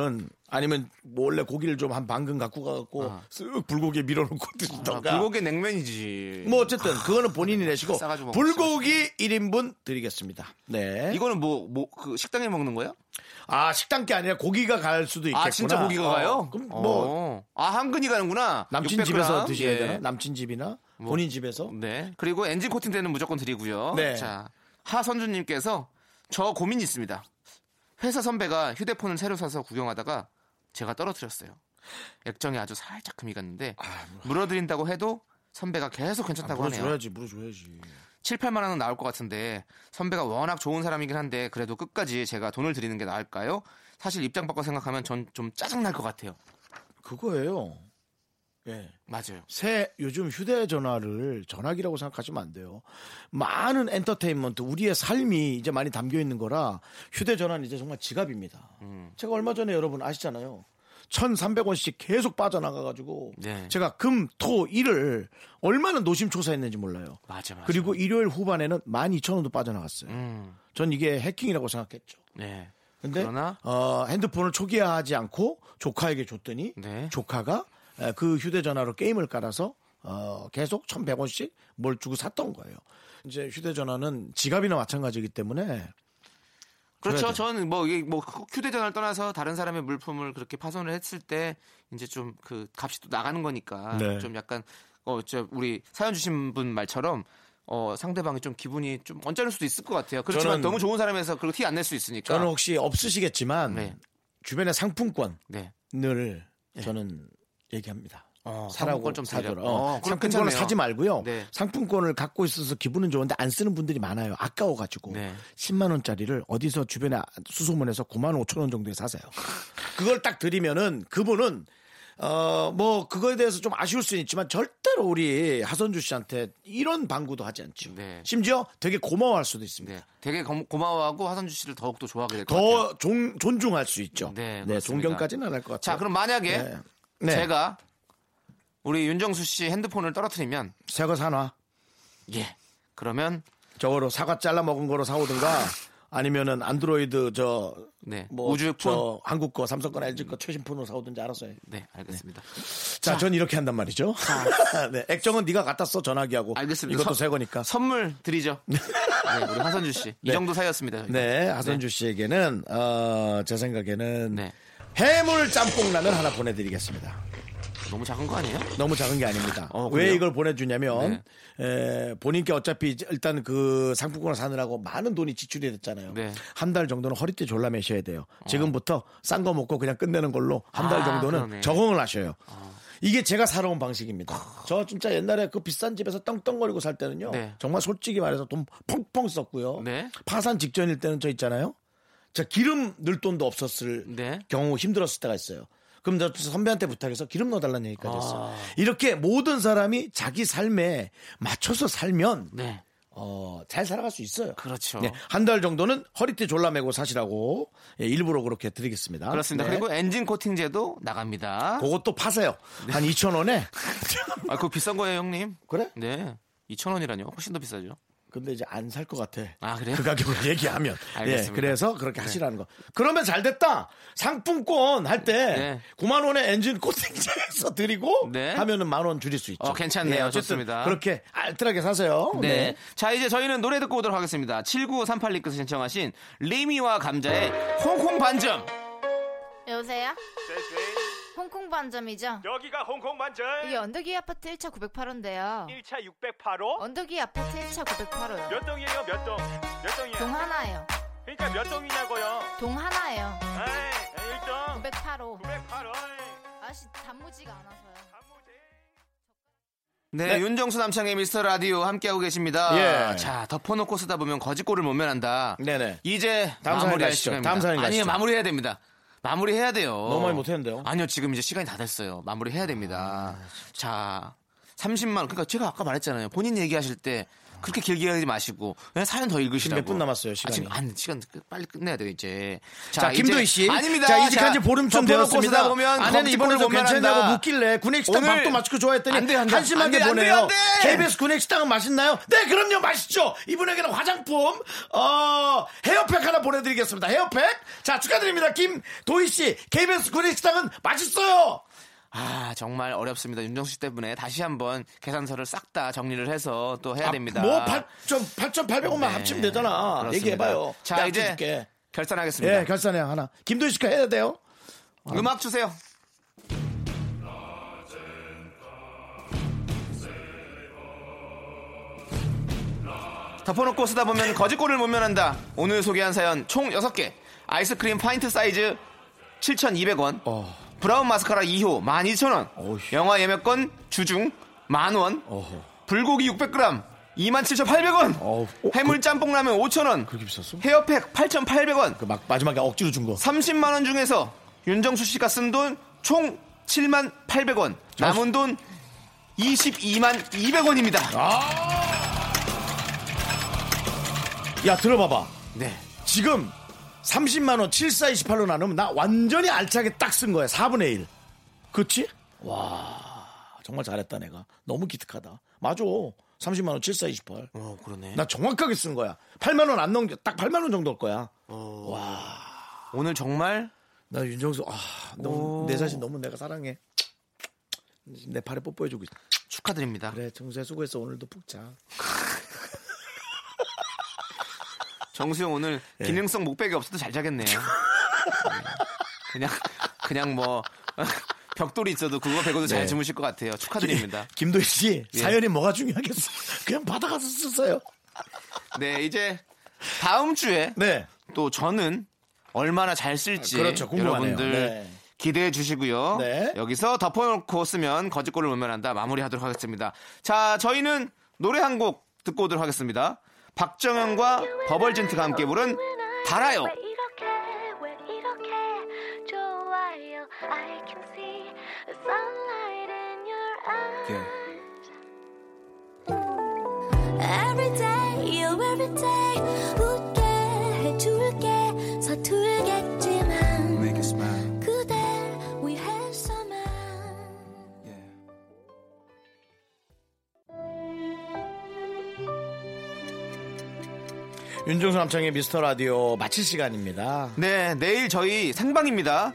그거는 아니면 원래 고기를 좀 한 반 근 갖고 가갖고 쓱 불고기에 밀어놓고 드시던가. 불고기 냉면이지. 뭐 어쨌든 그거는 본인이 내시고 불고기 1인분 드리겠습니다. 네. 이거는 뭐 그 식당에 먹는 거예요? 식당 게 아니라 고기가 갈 수도 있겠구나. 진짜 고기가 가요? 그럼 뭐 한 근이 가는구나. 남친 600g? 집에서 드셔야 되나? 예. 남친 집이나 본인 집에서. 네. 그리고 엔진 코팅대는 무조건 드리고요. 네. 자, 하선주님께서 저 고민이 있습니다. 회사 선배가 휴대폰을 새로 사서 구경하다가 제가 떨어뜨렸어요. 액정이 아주 살짝 금이 갔는데 물어드린다고 해도 선배가 계속 괜찮다고 하네요. 물어줘야지. 7, 8만 원은 나올 것 같은데 선배가 워낙 좋은 사람이긴 한데 그래도 끝까지 제가 돈을 드리는 게 나을까요? 사실 입장 바꿔 생각하면 전 좀 짜증날 것 같아요. 그거예요. 네. 맞아요. 요즘 휴대전화를 전화기라고 생각하시면 안 돼요. 많은 엔터테인먼트, 우리의 삶이 이제 많이 담겨 있는 거라 휴대전화는 이제 정말 지갑입니다. 제가 얼마 전에 여러분 아시잖아요. 1,300원씩 계속 빠져나가가지고 네. 제가 금, 토, 일을 얼마나 노심초사했는지 몰라요. 맞아. 그리고 일요일 후반에는 12,000원도 빠져나갔어요. 전 이게 해킹이라고 생각했죠. 네. 근데 핸드폰을 초기화하지 않고 조카에게 줬더니 네. 조카가 그 휴대전화로 게임을 깔아서 계속 1,100원씩 뭘 주고 샀던 거예요. 이제 휴대전화는 지갑이나 마찬가지이기 때문에. 그렇죠. 저는 뭐 휴대전화를 떠나서 다른 사람의 물품을 그렇게 파손을 했을 때 이제 좀 그 값이 또 나가는 거니까 네. 좀 약간 우리 사연 주신 분 말처럼 상대방이 좀 기분이 좀 언짢을 수도 있을 것 같아요. 그렇지만 너무 좋은 사람에서 그리고 티 안 낼 수 있으니까. 저는 혹시 없으시겠지만 네. 주변의 상품권을 네. 저는 얘기합니다. 상품권 좀 사더라. 상품권을 사지 말고요. 네. 상품권을 갖고 있어서 기분은 좋은데 안 쓰는 분들이 많아요. 아까워가지고. 네. 10만 원짜리를 어디서 주변에 수소문해서 9만 5천 원 정도에 사세요. 그걸 딱 드리면은 그분은 그거에 대해서 좀 아쉬울 수는 있지만 절대로 우리 하선주 씨한테 이런 방구도 하지 않죠. 네. 심지어 되게 고마워할 수도 있습니다. 네. 되게 고마워하고 하선주 씨를 더욱더 좋아하게 될 것 같아요. 더 존중할 수 있죠. 네, 네, 존경까지는 안 할 것 같아요. 자, 그럼 만약에 네. 제가 우리 윤정수 씨 핸드폰을 떨어뜨리면 새거 사놔. 예. 그러면 저거로 사과 잘라 먹은 거로 사오든가 아니면은 안드로이드 우주폰 한국 거 삼성 거나 LG 거 최신 폰으로 사오든지 알아서 해. 네, 알겠습니다. 네. 자, 전 이렇게 한단 말이죠. 네, 액정은 네가 갖다 써 전화기하고. 알겠습니다. 이것도 새 거니까 선물 드리죠. 네, 우리 하선주 씨. 네. 이 정도 사였습니다. 저희가. 네, 하선주 씨에게는 제 생각에는 해물 짬뽕라면 하나 보내드리겠습니다. 너무 작은 거 아니에요? 너무 작은 게 아닙니다. 왜 이걸 보내주냐면 본인께 어차피 일단 그 상품권을 사느라고 많은 돈이 지출이 됐잖아요. 네. 한 달 정도는 허리띠 졸라 매셔야 돼요. 지금부터 싼 거 먹고 그냥 끝내는 걸로 한 달 정도는 적응을 하셔요. 이게 제가 살아온 방식입니다. 저 진짜 옛날에 그 비싼 집에서 떵떵거리고 살 때는요. 네. 정말 솔직히 말해서 돈 펑펑 썼고요. 네. 파산 직전일 때는 저 있잖아요. 저 기름 넣을 돈도 없었을 경우 힘들었을 때가 있어요. 그럼 저 선배한테 부탁해서 기름 넣어달라는 얘기까지 했어요. 이렇게 모든 사람이 자기 삶에 맞춰서 살면 잘 살아갈 수 있어요. 그렇죠. 네, 한 달 정도는 허리띠 졸라매고 사시라고 일부러 그렇게 드리겠습니다. 그렇습니다. 네. 그리고 엔진 코팅제도 나갑니다. 그것도 파세요. 네. 한 2,000원에. 아, 그거 비싼 거예요, 형님. 그래? 네. 2,000원이라뇨. 훨씬 더 비싸죠. 근데 이제 안 살 것 같아. 아, 그래요? 그 가격을 얘기하면. 알겠습니다. 예, 그래서 그렇게 하시라는 거. 그러면 잘 됐다. 상품권 할 때 9만 원에 엔진 코팅제에서 드리고 하면은 10,000원 줄일 수 있죠. 괜찮네요. 예, 좋습니다. 그렇게 알뜰하게 사세요. 네. 네. 자, 이제 저희는 노래 듣고 오도록 하겠습니다. 7938님께서 신청하신 리미와 감자의 홍콩 반점. 여보세요? 홍콩 반점이죠? 여기가 홍콩 반점. 여기 언덕이 아파트 1차 908호인데요. 1차 608호? 언덕이 아파트 1차 908호요. 몇 동이에요? 몇 동? 몇 동이에요? 동 하나예요. 그러니까 몇 동이냐고요? 동 하나예요. 에이, 1동. 908호. 908호. 아저씨 단무지가 안 와서요. 단무지. 네, 윤정수 남창의 미스터 라디오 함께하고 계십니다. 예. 자, 덮어놓고 쓰다 보면 거짓골을 못 면한다. 네네. 이제 마무리할 시간입니다. 다음 사연이 아니요, 마무리해야 됩니다. 마무리해야 돼요. 너무 많이 못했는데요. 아니요, 지금 이제 시간이 다 됐어요. 마무리해야 됩니다. 자, 30만. 그러니까 제가 아까 말했잖아요. 본인 얘기하실 때 그렇게 길게 하지 마시고 그냥 사연 더 읽으시라고. 몇 분 남았어요, 시간이. 시간 빨리 끝내야 돼요, 이제. 자, 김도희 씨. 아닙니다. 자, 이직한지 보름쯤 되었습니다. 아내는 이번에 좀 괜찮냐고 묻길래 군액식당 밥도 맞추고 좋아했더니 한심하게 보내요. KBS 군액식당은 맛있나요? 네, 그럼요, 맛있죠. 이분에게는 화장품 헤어팩 하나 보내드리겠습니다. 헤어팩. 자, 축하드립니다, 김도희 씨. KBS 군액식당은 맛있어요. 아, 정말 어렵습니다. 윤정수 씨 때문에 다시 한번 계산서를 싹 다 정리를 해서 또 해야 됩니다. 뭐 8,800원만 합치면 되잖아. 그렇습니다. 얘기해봐요. 자, 이제 줄게. 결산하겠습니다. 예, 결산해요. 하나. 김도희 씨가 해야 돼요. 음악 주세요. 덮어놓고 쓰다 보면 거짓골을 못 면한다. 오늘 소개한 사연 총 6개. 아이스크림 파인트 사이즈 7,200원. 브라운 마스카라 2호 12,000원. 어휴. 영화 예매권 주중 10,000원. 어허. 불고기 600g 27,800원. 해물 짬뽕라면 5,000원. 그렇게 비쌌어? 헤어팩 8,800원. 그 막 마지막에 억지로 준 거. 30만 원 중에서 윤정수 씨가 쓴 돈 총 78,000원. 남은 돈 222,200원입니다. 아! 야, 들어봐봐. 네. 지금 30만원 7428로 나누면 나 완전히 알차게 딱 쓴 거야. 4분의 1. 그치? 와, 정말 잘했다. 내가 너무 기특하다. 맞아. 30만원 7428. 그러네. 나 정확하게 쓴 거야. 8만원 안 넘겨. 딱 8만원 정도일 거야. 와, 오늘 정말 나 윤정수 너무 내 자신 너무 내가 사랑해. 내 발에 뽀뽀해주고 있어. 축하드립니다. 그래, 정수야, 수고했어. 오늘도 푹 자. 정수영 오늘 기능성 목베개 없어도 잘 자겠네요. 그냥 뭐 벽돌이 있어도 그거 빼고도 잘 주무실 것 같아요. 축하드립니다. 김도희 씨, 사연이 뭐가 중요하겠어? 그냥 받아가서 쓰세요. 네, 이제 다음 주에 또 저는 얼마나 잘 쓸지 여러분들 기대해 주시고요. 여기서 덮어놓고 쓰면 거짓골을 못 면한다. 마무리하도록 하겠습니다. 자, 저희는 노래 한 곡 듣고 오도록 하겠습니다. 박정현과 버벌진트가 함께 부른 달아요. Every day, you every day 웃게 해줄게 서툴겠지만 Make a smile. 그댈 위해서만 윤종수 남창의 미스터 라디오 마칠 시간입니다. 네, 내일 저희 생방입니다.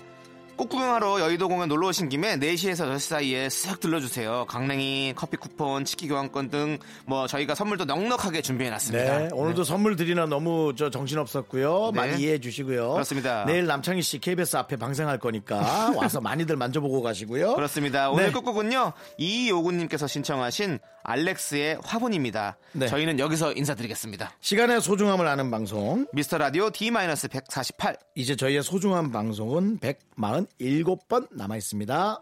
꽃구경하러 여의도 공원 놀러 오신 김에 4시에서 6시 사이에 쓱 들러주세요. 강냉이, 커피 쿠폰, 치킨 교환권 등 뭐 저희가 선물도 넉넉하게 준비해놨습니다. 네, 오늘도 선물 드리나 너무 저 정신없었고요. 많이 이해해 주시고요. 그렇습니다. 내일 남창희 씨 KBS 앞에 방생할 거니까 와서 많이들 만져보고 가시고요. 그렇습니다. 오늘 끝곡은요. 2259님께서 신청하신 알렉스의 화분입니다. 저희는 여기서 인사드리겠습니다. 시간의 소중함을 아는 방송 미스터라디오 D-148. 이제 저희의 소중한 방송은 147번 남아있습니다.